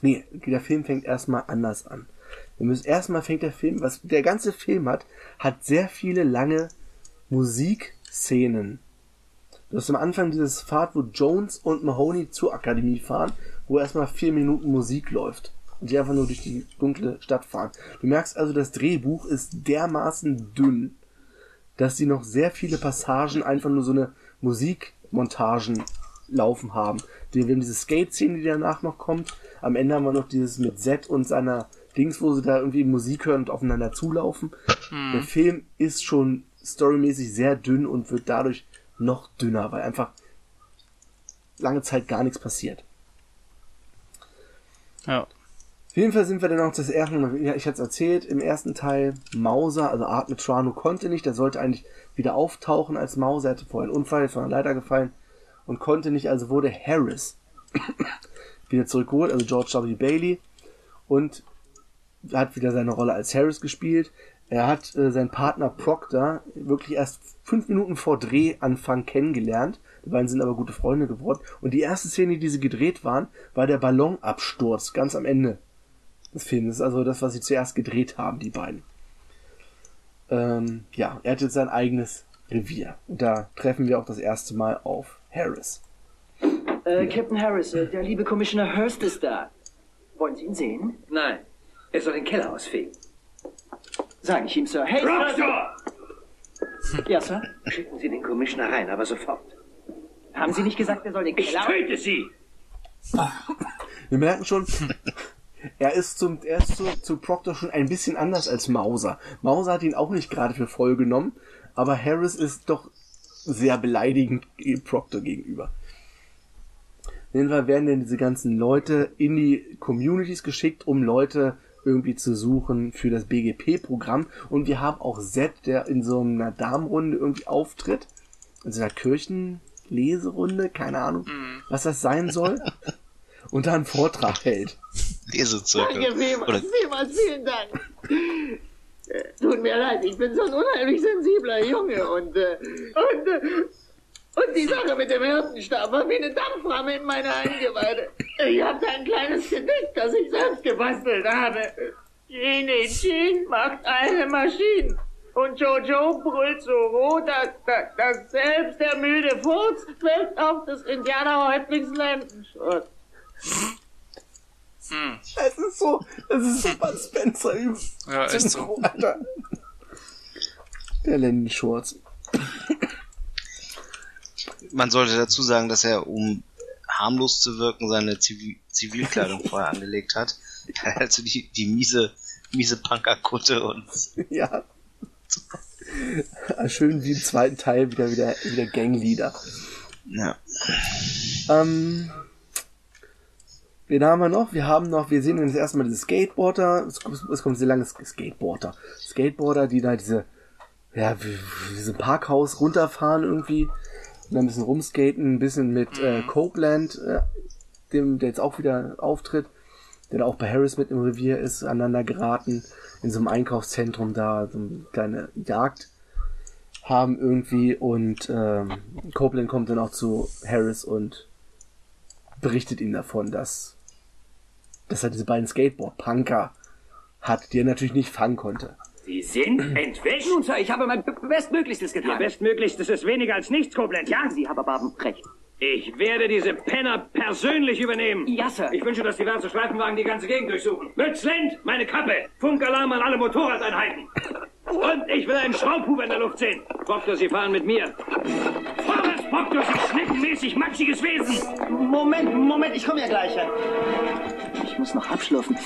Nee, der Film fängt erstmal anders an. Wir müssen erstmal fängt der Film, was der ganze Film hat sehr viele lange Musikszenen. Du hast am Anfang dieses Fahrt, wo Jones und Mahoney zur Akademie fahren, wo erstmal 4 Minuten Musik läuft und die einfach nur durch die dunkle Stadt fahren. Du merkst also, das Drehbuch ist dermaßen dünn, dass sie noch sehr viele Passagen einfach nur so eine Musikmontagen laufen haben. Wir haben diese Skate-Szene, die danach noch kommt. Am Ende haben wir noch dieses mit Zed und seiner Dings, wo sie da irgendwie Musik hören und aufeinander zulaufen. Mhm. Der Film ist schon storymäßig sehr dünn und wird dadurch noch dünner, weil einfach lange Zeit gar nichts passiert. Ja. Auf jeden Fall sind wir dann auch das erste Mal, ich hatte es erzählt, im ersten Teil Mauser, also Art Metrano konnte nicht, der sollte eigentlich wieder auftauchen als Mauser, er hatte vorher einen Unfall, ist von der Leiter gefallen und konnte nicht, also wurde Harris wieder zurückgeholt, also George W. Bailey, und hat wieder seine Rolle als Harris gespielt. Er hat seinen Partner Proctor wirklich erst 5 Minuten vor Drehanfang kennengelernt. Die beiden sind aber gute Freunde geworden. Und die erste Szene, die sie gedreht waren, war der Ballonabsturz, ganz am Ende des Films. Das ist also das, was sie zuerst gedreht haben, die beiden. Er hat jetzt sein eigenes Revier. Und da treffen wir auch das erste Mal auf Harris. Captain Harris, der liebe Commissioner Hurst ist da. Wollen Sie ihn sehen? Nein. Er soll den Keller ausfegen. Sage ich ihm, Sir. Hey, Proctor! Ja, Sir? Schicken Sie den Commissioner rein, aber sofort. Haben Sie nicht gesagt, er soll den Keller ausfegen? Ich töte Sie! Wir merken schon, er ist zu Proctor schon ein bisschen anders als Mauser. Mauser hat ihn auch nicht gerade für voll genommen, aber Harris ist doch sehr beleidigend Proctor gegenüber. Jedenfalls werden denn diese ganzen Leute in die Communities geschickt, um Leute irgendwie zu suchen für das BGP-Programm. Und wir haben auch Zed, der in so einer Damenrunde irgendwie auftritt. In so einer Kirchenleserunde, keine Ahnung, was das sein soll. Und da einen Vortrag hält. Lesezirkel. Danke vielmals, vielen Dank. Tut mir leid, ich bin so ein unheimlich sensibler Junge und Und die Sache mit dem Hirtenstab war wie eine Dampframme in meiner Eingeweide. Ich hatte ein kleines Gedicht, das ich selbst gebastelt habe. Jene Jean macht eine Maschine. Und Jojo brüllt so roh, dass selbst der müde Furz fällt auf des Indianerhäuptlings Lendenschutz. Es ist so, es ist super Spencer übel. Ja, echt so. Alter. Der Lendenschurz. Man sollte dazu sagen, dass er, um harmlos zu wirken, seine Zivilkleidung vorher angelegt hat. Also die miese Punkerkutte und... Ja. Schön wie im zweiten Teil wieder Gangleader. Ja. Wen haben wir noch? Wir sehen uns erstmal diese Skateboarder. Es kommt sehr lange Skateboarder. Skateboarder, die da diese Parkhaus runterfahren irgendwie. Und dann ein bisschen rumskaten, ein bisschen mit Copeland, der jetzt auch wieder auftritt, der da auch bei Harris mit im Revier ist, aneinander geraten, in so einem Einkaufszentrum da, so eine kleine Jagd haben irgendwie, und Copeland kommt dann auch zu Harris und berichtet ihm davon, dass er diese beiden Skateboard-Punker hat, die er natürlich nicht fangen konnte. Sie sind entwischt. Nun, Sir, ich habe mein Bestmöglichstes getan. Ihr Bestmöglichstes ist weniger als nichts, Copeland. Ja, Sie haben recht. Ich werde diese Penner persönlich übernehmen. Ja, Sir. Ich wünsche, dass diverse Streifenwagen die ganze Gegend durchsuchen. Mützlend, meine Kappe. Funkalarm an alle Motorradeinheiten. Und ich will einen Schraubhuber in der Luft sehen. Proctor, Sie fahren mit mir. Vorwärts, Proctor, Sie schneckenmäßig matschiges Wesen. Moment, ich komme ja gleich her. Ich muss noch abschlürfen.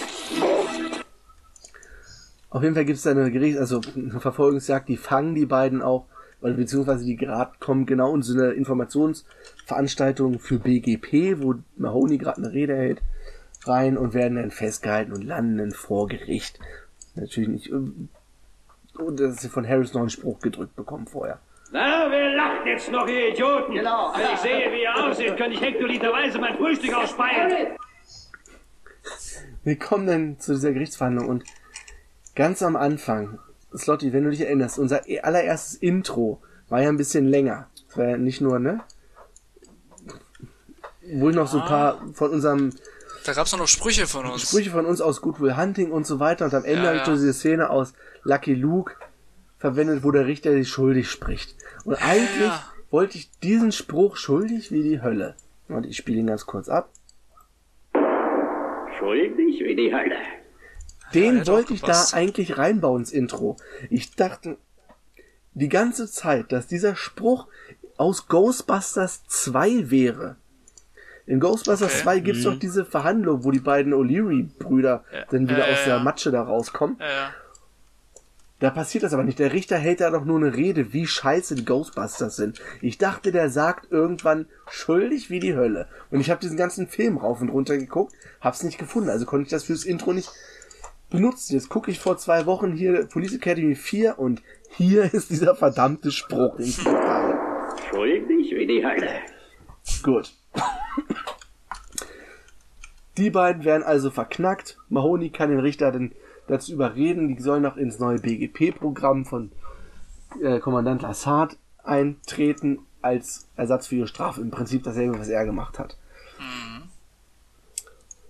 Auf jeden Fall gibt es da eine Verfolgungsjagd, die fangen die beiden auch, beziehungsweise die gerade kommen genau in so eine Informationsveranstaltung für BGP, wo Mahoney gerade eine Rede hält, rein und werden dann festgehalten und landen dann vor Gericht. Natürlich nicht, und dass sie von Harris noch einen Spruch gedrückt bekommen vorher. Na, wer lacht jetzt noch, ihr Idioten? Genau. Wenn ich sehe, wie ihr aussieht, könnte ich hektoliterweise mein Frühstück ausspeien. Wir kommen dann zu dieser Gerichtsverhandlung und ganz am Anfang, Slotty, wenn du dich erinnerst, unser allererstes Intro war ja ein bisschen länger. Das war ja nicht nur, ne? Wohl noch so ein paar von unserem... Da gab's noch Sprüche von uns. Sprüche von uns aus Good Will Hunting und so weiter. Und am Ende habe ich diese Szene aus Lucky Luke verwendet, wo der Richter sich schuldig spricht. Und eigentlich wollte ich diesen Spruch schuldig wie die Hölle. Und ich spiele ihn ganz kurz ab. Schuldig wie die Hölle. Den wollte ich da eigentlich reinbauen ins Intro. Ich dachte die ganze Zeit, dass dieser Spruch aus Ghostbusters 2 wäre. In Ghostbusters 2 gibt's doch diese Verhandlung, wo die beiden O'Leary-Brüder dann wieder aus der Matsche da rauskommen. Da passiert das aber nicht. Der Richter hält da doch nur eine Rede, wie scheiße die Ghostbusters sind. Ich dachte, der sagt irgendwann schuldig wie die Hölle. Und ich habe diesen ganzen Film rauf und runter geguckt, hab's nicht gefunden. Also konnte ich das fürs Intro nicht benutzt. Jetzt gucke ich vor 2 Wochen hier Police Academy 4 und hier ist dieser verdammte Spruch. Schuldig wie die Hölle. Gut. Die beiden werden also verknackt. Mahoney kann den Richter dann dazu überreden, die sollen noch ins neue BGP-Programm von Kommandant Lassard eintreten als Ersatz für ihre Strafe. Im Prinzip dasselbe, was er gemacht hat.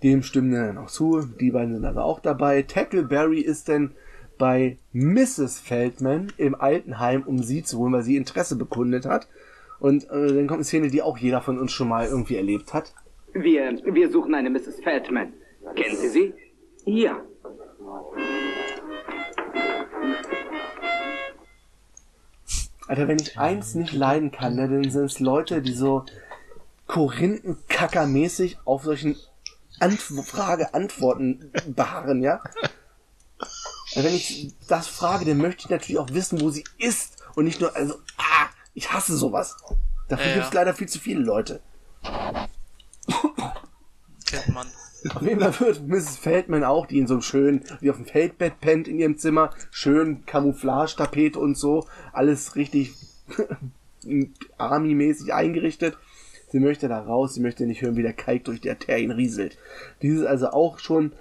Dem stimmen dann auch zu. Die beiden sind also auch dabei. Tackleberry ist dann bei Mrs. Feldman im Altenheim, um sie zu holen, weil sie Interesse bekundet hat. Und dann kommt eine Szene, die auch jeder von uns schon mal irgendwie erlebt hat. Wir suchen eine Mrs. Feldman. Kennen Sie sie? Ja. Alter, wenn ich eins nicht leiden kann, ne, dann sind es Leute, die so Korinthenkackermäßig auf solchen Antworten beharren, ja? Wenn ich das frage, dann möchte ich natürlich auch wissen, wo sie ist und nicht nur, ich hasse sowas. Dafür gibt's leider viel zu viele Leute. Kennt man. Auf jeden Fall wird Mrs. Feldman auch, die in so einem schönen, die auf dem Feldbett pennt in ihrem Zimmer, schön Camouflage-Tapete und so, alles richtig Army-mäßig eingerichtet. Sie möchte da raus, sie möchte nicht hören, wie der Kalk durch die Arterien rieselt. Dieses ist also auch schon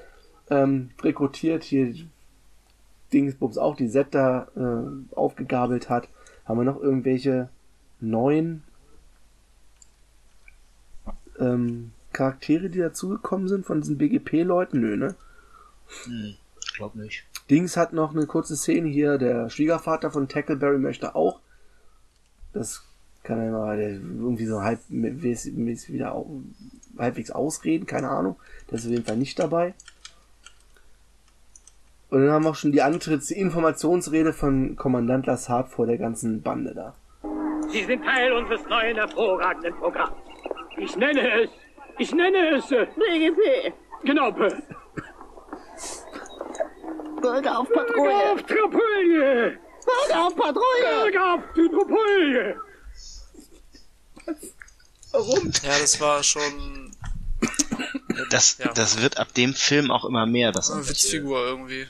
rekrutiert, hier Dingsbums auch, die Zeta aufgegabelt hat. Haben wir noch irgendwelche neuen Charaktere, die dazugekommen sind von diesen BGP-Leuten? Nö, ne? Hm, ich glaube nicht. Dings hat noch eine kurze Szene hier, der Schwiegervater von Tackleberry möchte auch. Das kann er immer irgendwie so halbwegs ausreden, keine Ahnung. Das ist auf jeden Fall nicht dabei. Und dann haben wir auch schon die Informationsrede von Kommandant Lassard vor der ganzen Bande da. Sie sind Teil unseres neuen, hervorragenden Programms. Ich nenne es... BGP. Genau, Bürger auf Patrouille. Bürger auf Patrouille. Bürger auf Patrouille. Bürger auf Patrouille. Warum? Ja, das war schon... Das wird ab dem Film auch immer mehr. Das eine Witzfigur irgendwie.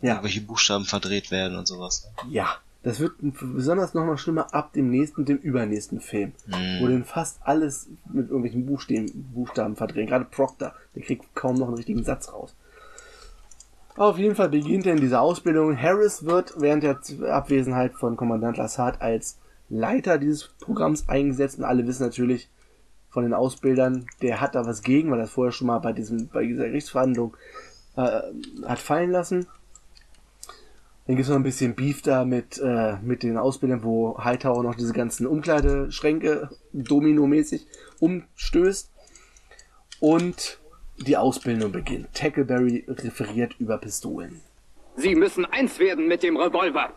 Ja. Irgendwelche Buchstaben verdreht werden und sowas. Ja, das wird besonders nochmal schlimmer ab dem nächsten und dem übernächsten Film. Hm. Wo denn fast alles mit irgendwelchen Buchstaben verdrehen. Gerade Proctor, der kriegt kaum noch einen richtigen Satz raus. Auf jeden Fall beginnt er in dieser Ausbildung. Harris wird während der Abwesenheit von Kommandant Lassard als Leiter dieses Programms eingesetzt. Und alle wissen natürlich von den Ausbildern, der hat da was gegen, weil das vorher schon mal bei dieser Gerichtsverhandlung hat fallen lassen. Dann gibt es noch ein bisschen Beef da mit den Ausbildern, wo Hightower noch diese ganzen Umkleideschränke dominomäßig umstößt. Und die Ausbildung beginnt. Tackleberry referiert über Pistolen. Sie müssen eins werden mit dem Revolver.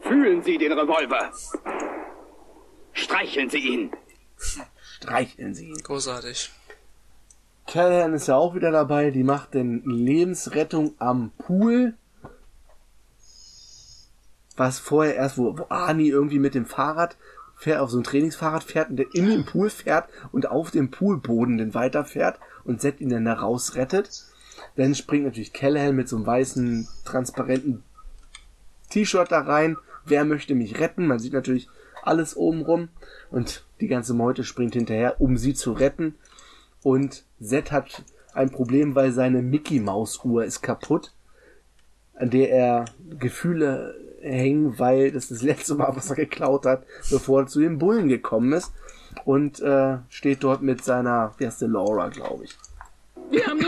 Fühlen Sie den Revolver. Streicheln Sie ihn. Streicheln Sie ihn. Großartig. Callahan ist ja auch wieder dabei. Die macht denn Lebensrettung am Pool. Was vorher erst, wo Arnie irgendwie mit dem Fahrrad fährt, auf so ein Trainingsfahrrad fährt und der in den Pool fährt und auf dem Poolboden dann weiterfährt und Seth ihn dann da rausrettet. Dann springt natürlich Callahan mit so einem weißen, transparenten T-Shirt da rein. Wer möchte mich retten? Man sieht natürlich alles oben rum und die ganze Meute springt hinterher, um sie zu retten. Und Seth hat ein Problem, weil seine Mickey-Maus-Uhr ist kaputt, an der er Gefühle hängen, weil das letzte Mal, was er geklaut hat, bevor er zu den Bullen gekommen ist. Und steht dort mit seiner, wie heißt der, Laura, glaube ich. Wir haben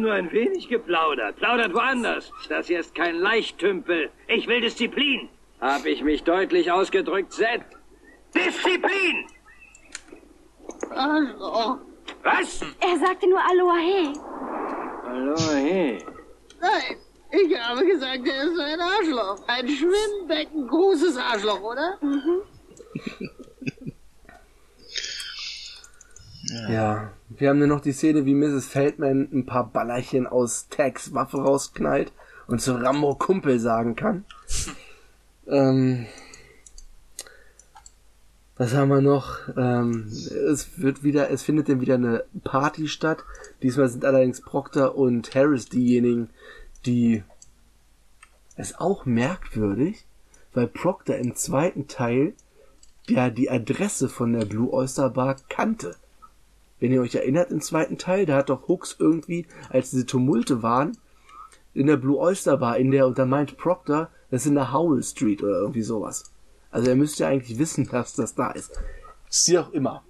nur ein wenig geplaudert. Plaudert woanders. Das hier ist kein Leichttümpel. Ich will Disziplin. Hab ich mich deutlich ausgedrückt, Seth? Disziplin! Hallo. Was? Er sagte nur Aloha. Aloha. Nein, ich habe gesagt, er ist ein Arschloch. Ein Schwimmbecken, großes Arschloch, oder? Mhm. Ja, wir haben dann noch die Szene, wie Mrs. Feldman ein paar Ballerchen aus Tags Waffe rausknallt und zu Rambo Kumpel sagen kann. Was haben wir noch? Es findet dann wieder eine Party statt. Diesmal sind allerdings Proctor und Harris diejenigen, die... Das ist auch merkwürdig, weil Proctor im zweiten Teil ja die Adresse von der Blue Oyster Bar kannte. Wenn ihr euch erinnert, im zweiten Teil, da hat doch Hooks irgendwie, als diese Tumulte waren, in der Blue Oyster Bar, und da meint Proctor, das ist in der Howell Street oder irgendwie sowas. Also er müsste ja eigentlich wissen, dass das da ist. Wie auch immer.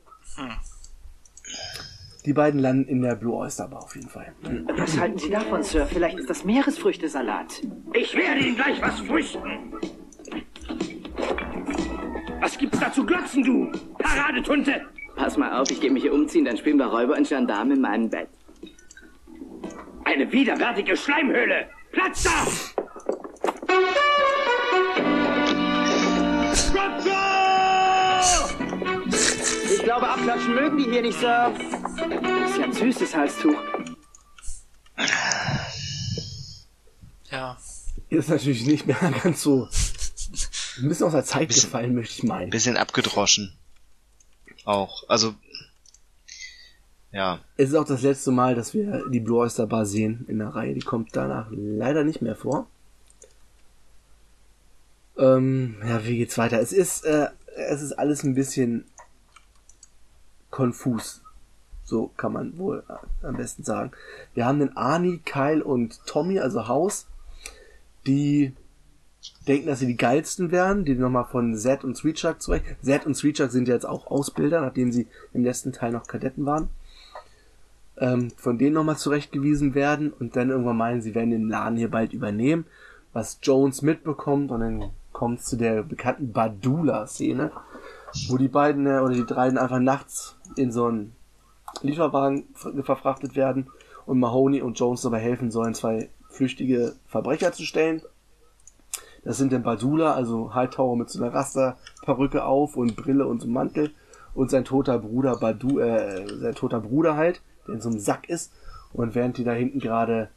Die beiden landen in der Blue Oyster Bar auf jeden Fall. Was halten Sie davon, Sir? Vielleicht ist das Meeresfrüchtesalat. Ich werde Ihnen gleich was früchten. Was gibt's da zu glotzen, du Paradetunte? Pass mal auf, ich gehe mich hier umziehen, dann spielen wir Räuber und Gendarme in meinem Bett. Eine widerwärtige Schleimhöhle. Platz da! Ich glaube, abklatschen mögen die hier nicht, Sir. Das ist ja ein süßes Halstuch. Ja. Ist natürlich nicht mehr ganz so. Wir müssen aus der Zeit gefallen, möchte ich meinen. Ein bisschen abgedroschen. Auch. Also. Ja. Es ist auch das letzte Mal, dass wir die Blue Oyster Bar sehen in der Reihe. Die kommt danach leider nicht mehr vor. Ja, wie geht's weiter? Es ist alles ein bisschen konfus. So kann man wohl am besten sagen. Wir haben den Arnie, Kyle und Tommy, also Haus, die denken, dass sie die geilsten wären, die nochmal von Zed und Sweetshark zurecht. Zed und Sweetshark sind ja jetzt auch Ausbilder, nachdem sie im letzten Teil noch Kadetten waren. Von denen nochmal zurechtgewiesen werden und dann irgendwann meinen, sie werden den Laden hier bald übernehmen, was Jones mitbekommt und dann kommt es zu der bekannten Badula-Szene, wo die beiden oder die drei einfach nachts in so einen Lieferwagen verfrachtet werden und Mahoney und Jones dabei helfen sollen, zwei flüchtige Verbrecher zu stellen. Das sind dann Badula, also Hightower mit so einer Rasterperücke auf und Brille und so einem Mantel und sein toter Bruder halt, der in so einem Sack ist. Und während die da hinten gerade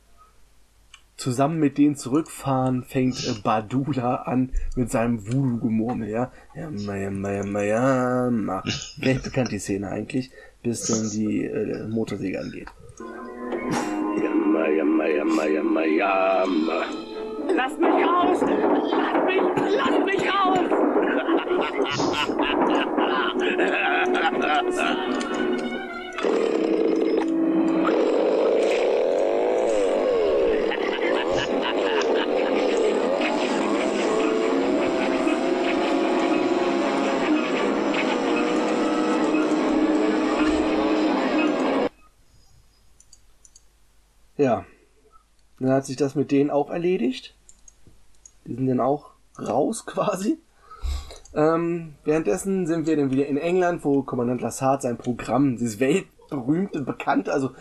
zusammen mit denen zurückfahren, fängt Badula an mit seinem Voodoo-Gemurmel, ja. Recht bekannt die Szene eigentlich, bis dann die Motorsäge angeht. Lasst mich raus! Lasst mich raus! Ja, dann hat sich das mit denen auch erledigt. Die sind dann auch raus quasi. Währenddessen sind wir dann wieder in England, wo Kommandant Lassard sein Programm, dieses weltberühmte, bekannte, also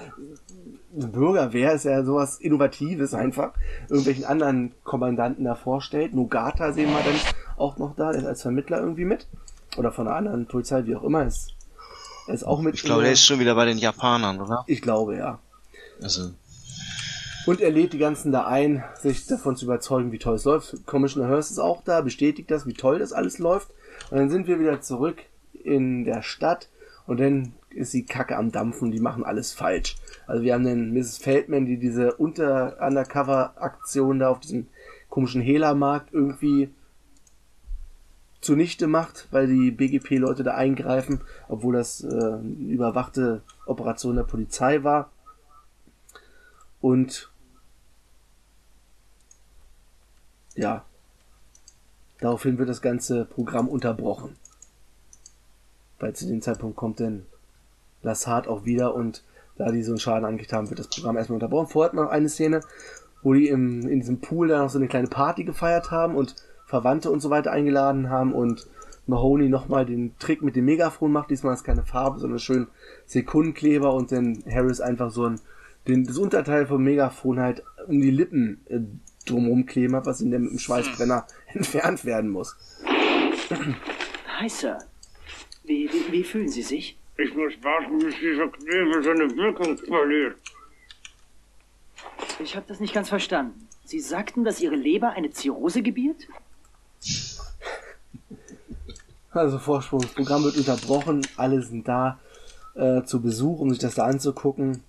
Bürgerwehr ist ja sowas Innovatives einfach, irgendwelchen anderen Kommandanten da vorstellt. Nogata sehen wir dann auch noch da, der ist als Vermittler irgendwie mit. Oder von einer anderen Polizei, wie auch immer. Er ist auch mit. Ich glaube, der ist schon wieder bei den Japanern, oder? Ich glaube, ja. Also. Und er lädt die ganzen da ein, sich davon zu überzeugen, wie toll es läuft. Commissioner Hearst ist auch da, bestätigt das, wie toll das alles läuft. Und dann sind wir wieder zurück in der Stadt und dann ist die Kacke am Dampfen, die machen alles falsch. Also wir haben dann Mrs. Feldman, die diese Undercover-Aktion da auf diesem komischen Hehlermarkt irgendwie zunichte macht, weil die BGP-Leute da eingreifen, obwohl das eine überwachte Operation der Polizei war. Und ja, daraufhin wird das ganze Programm unterbrochen. Weil zu dem Zeitpunkt kommt dann Lassard auch wieder und da die so einen Schaden angerichtet haben, wird das Programm erstmal unterbrochen. Vorher hat man noch eine Szene, wo die in diesem Pool da noch so eine kleine Party gefeiert haben und Verwandte und so weiter eingeladen haben und Mahoney nochmal den Trick mit dem Megafon macht. Diesmal ist keine Farbe, sondern schön Sekundenkleber und dann Harris einfach so das Unterteil vom Megafon halt um die Lippen drumherum kleben hat, was ihm dann mit dem Schweißbrenner entfernt werden muss. Hi, Sir. Wie fühlen Sie sich? Ich muss warten, bis dieser Knebel seine Wirkung verliert. Ich habe das nicht ganz verstanden. Sie sagten, dass Ihre Leber eine Zirrhose gebiert? Also Vorsprung, das Programm wird unterbrochen, alle sind da zu Besuch, um sich das da anzugucken.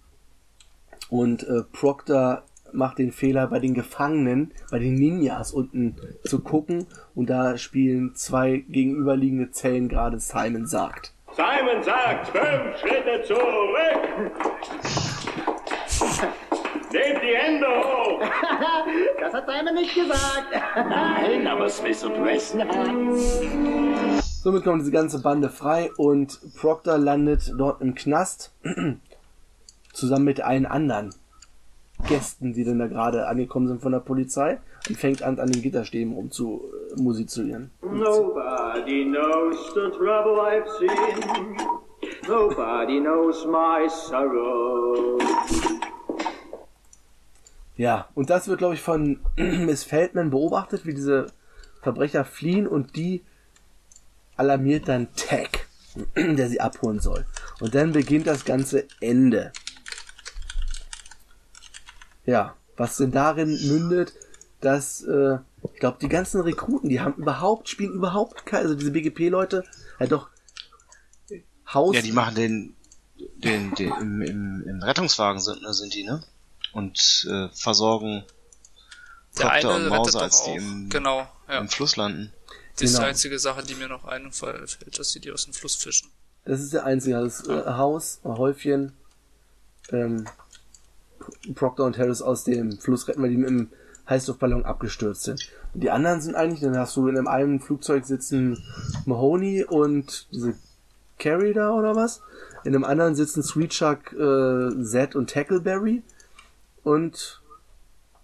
Und Proctor macht den Fehler, bei den Gefangenen, bei den Ninjas unten zu gucken. Und da spielen zwei gegenüberliegende Zellen gerade Simon sagt. Simon sagt, 5 Schritte zurück! Nehmt die Hände hoch! Das hat Simon nicht gesagt! Nein, aber Smith und Wesson hat's. Somit kommt diese ganze Bande frei und Proctor landet dort im Knast. Zusammen mit allen anderen Gästen, die denn da gerade angekommen sind von der Polizei und fängt an den Gitterstäben rum zu musizieren. Nobody knows the trouble I've seen. Nobody knows my sorrow. Ja, und das wird, glaube ich, von Miss Feldman beobachtet, wie diese Verbrecher fliehen und die alarmiert dann Tag, der sie abholen soll. Und dann beginnt das ganze Ende. Ja, was denn darin mündet, dass, ich glaube, die ganzen Rekruten, die haben spielen überhaupt keine, also diese BGP-Leute, halt doch Haus... Ja, die machen den im Rettungswagen sind die, ne? Und versorgen Proctor und Mauser, als die im Fluss landen. Das ist die einzige Sache, die mir noch einfällt, dass sie die aus dem Fluss fischen. Das ist der einzige, das Haus, Häufchen, Proctor und Harris aus dem Fluss retten, weil die mit dem Heißluftballon abgestürzt sind. Und die anderen sind eigentlich, dann hast du in einem einen Flugzeug sitzen Mahoney und diese Carrie da oder was. In einem anderen sitzen Sweet Shark, Zed und Tackleberry. Und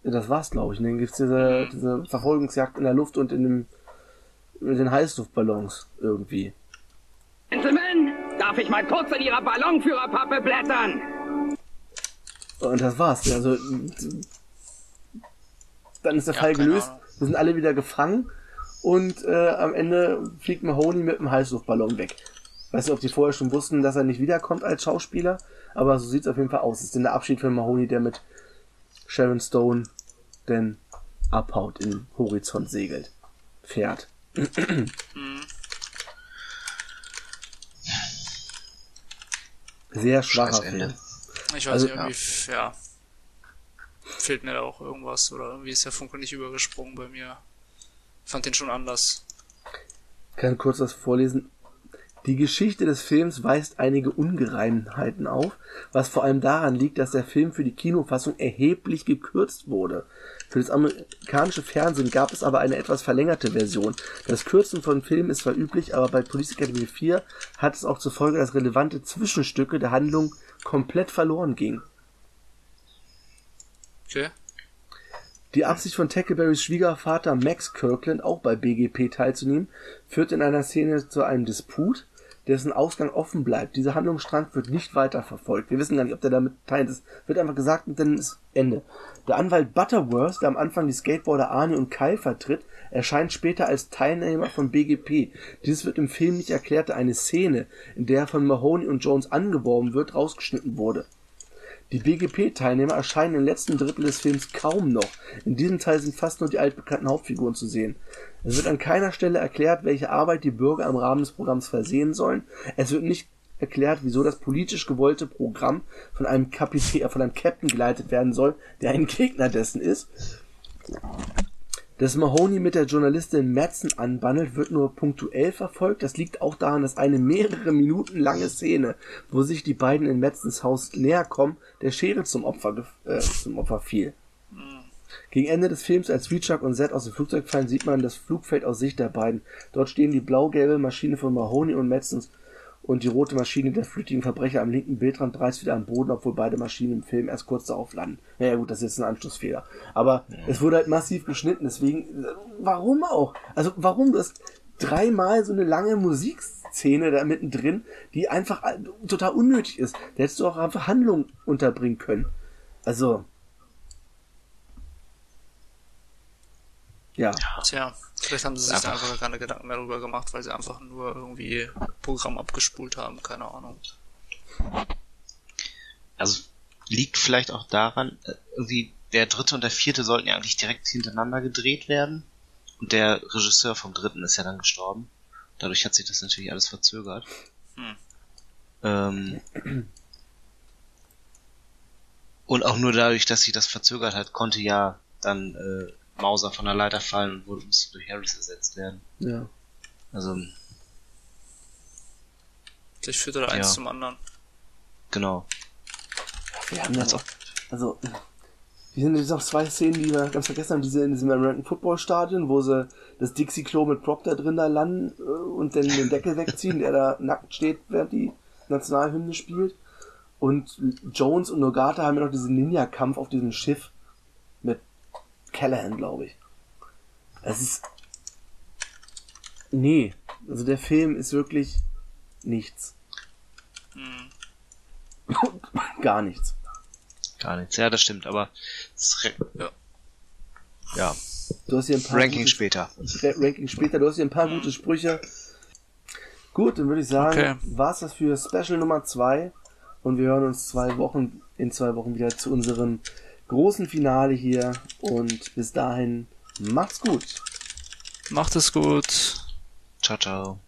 das war's, glaube ich. Und dann gibt's diese Verfolgungsjagd in der Luft und mit den Heißluftballons irgendwie. Gentlemen, darf ich mal kurz in Ihrer Ballonführerpappe blättern? Und das war's. Also dann ist der Fall gelöst. Wir sind alle wieder gefangen und am Ende fliegt Mahoney mit dem Heißluftballon weg. Weiß nicht, ob die vorher schon wussten, dass er nicht wiederkommt als Schauspieler, aber so sieht's auf jeden Fall aus. Das ist denn der Abschied für Mahoney, der mit Sharon Stone denn abhaut, in den Horizont segelt, fährt. Sehr schwacher Film. Ich weiß nicht, irgendwie, ja. Fehlt mir da auch irgendwas, oder irgendwie ist der Funke nicht übergesprungen bei mir. Ich fand den schon anders. Ich kann kurz was vorlesen. Die Geschichte des Films weist einige Ungereimtheiten auf, was vor allem daran liegt, dass der Film für die Kinofassung erheblich gekürzt wurde. Für das amerikanische Fernsehen gab es aber eine etwas verlängerte Version. Das Kürzen von Filmen ist zwar üblich, aber bei Police Academy 4 hat es auch zur Folge, dass relevante Zwischenstücke der Handlung komplett verloren gingen. Okay. Die Absicht von Tackleberrys Schwiegervater Max Kirkland, auch bei BGP teilzunehmen, führt in einer Szene zu einem Disput, dessen Ausgang offen bleibt. Dieser Handlungsstrang wird nicht weiterverfolgt. Wir wissen gar nicht, ob der damit teil ist. Wird einfach gesagt und dann ist Ende. Der Anwalt Butterworth, der am Anfang die Skateboarder Arnie und Kyle vertritt, erscheint später als Teilnehmer von BGP. Dieses wird im Film nicht erklärt, da eine Szene, in der von Mahoney und Jones angeworben wird, rausgeschnitten wurde. Die BGP-Teilnehmer erscheinen im letzten Drittel des Films kaum noch. In diesem Teil sind fast nur die altbekannten Hauptfiguren zu sehen. Es wird an keiner Stelle erklärt, welche Arbeit die Bürger im Rahmen des Programms versehen sollen. Es wird nicht erklärt, wieso das politisch gewollte Programm von einem Captain geleitet werden soll, der ein Gegner dessen ist. Dass Mahoney mit der Journalistin Madsen anbandelt, wird nur punktuell verfolgt. Das liegt auch daran, dass eine mehrere Minuten lange Szene, wo sich die beiden in Madsens Haus näher kommen, der Schere zum Opfer fiel. Gegen Ende des Films, als Sweet Shark und Zed aus dem Flugzeug fallen, sieht man das Flugfeld aus Sicht der beiden. Dort stehen die blau-gelbe Maschine von Mahoney und Madsens und die rote Maschine der flüchtigen Verbrecher am linken Bildrand bereits wieder am Boden, obwohl beide Maschinen im Film erst kurz darauf landen. Naja gut, das ist jetzt ein Anschlussfehler. Aber es wurde halt massiv geschnitten, deswegen, warum auch? Also warum? Du hast dreimal so eine lange Musikszene da mittendrin, die einfach total unnötig ist. Da hättest du auch einfach Handlung unterbringen können. Also. Ja. Tja, vielleicht haben sie sich einfach keine Gedanken mehr darüber gemacht, weil sie einfach nur irgendwie Programm abgespult haben, keine Ahnung. Also liegt vielleicht auch daran, irgendwie der dritte und der vierte sollten ja eigentlich direkt hintereinander gedreht werden und der Regisseur vom dritten ist ja dann gestorben. Dadurch hat sich das natürlich alles verzögert. Und auch nur dadurch, dass sich das verzögert hat, konnte ja dann Mauser von der Leiter fallen und musste durch Harris ersetzt werden. Ja. Also. Vielleicht führt er eins zum anderen. Genau. Wir haben jetzt auch. Also, hier sind jetzt noch zwei Szenen, die wir ganz vergessen haben. Diese in diesem American Football Stadion, wo sie das Dixie-Klo mit Prop da drin da landen und dann den Deckel wegziehen, der da nackt steht, während die Nationalhymne spielt. Und Jones und Nogata haben ja noch diesen Ninja-Kampf auf diesem Schiff mit Callahan, glaube ich. Das ist... Nee. Also der Film ist wirklich nichts. Gar nichts. Gar nichts. Ja, das stimmt, aber... Ja. Du hast hier ein paar Ranking später. Du hast hier ein paar gute Sprüche. Gut, dann würde ich sagen, war's das für Special Nummer 2. Und wir hören uns in zwei Wochen wieder zu unserem großen Finale hier und bis dahin macht's gut. Macht es gut. Ciao, ciao.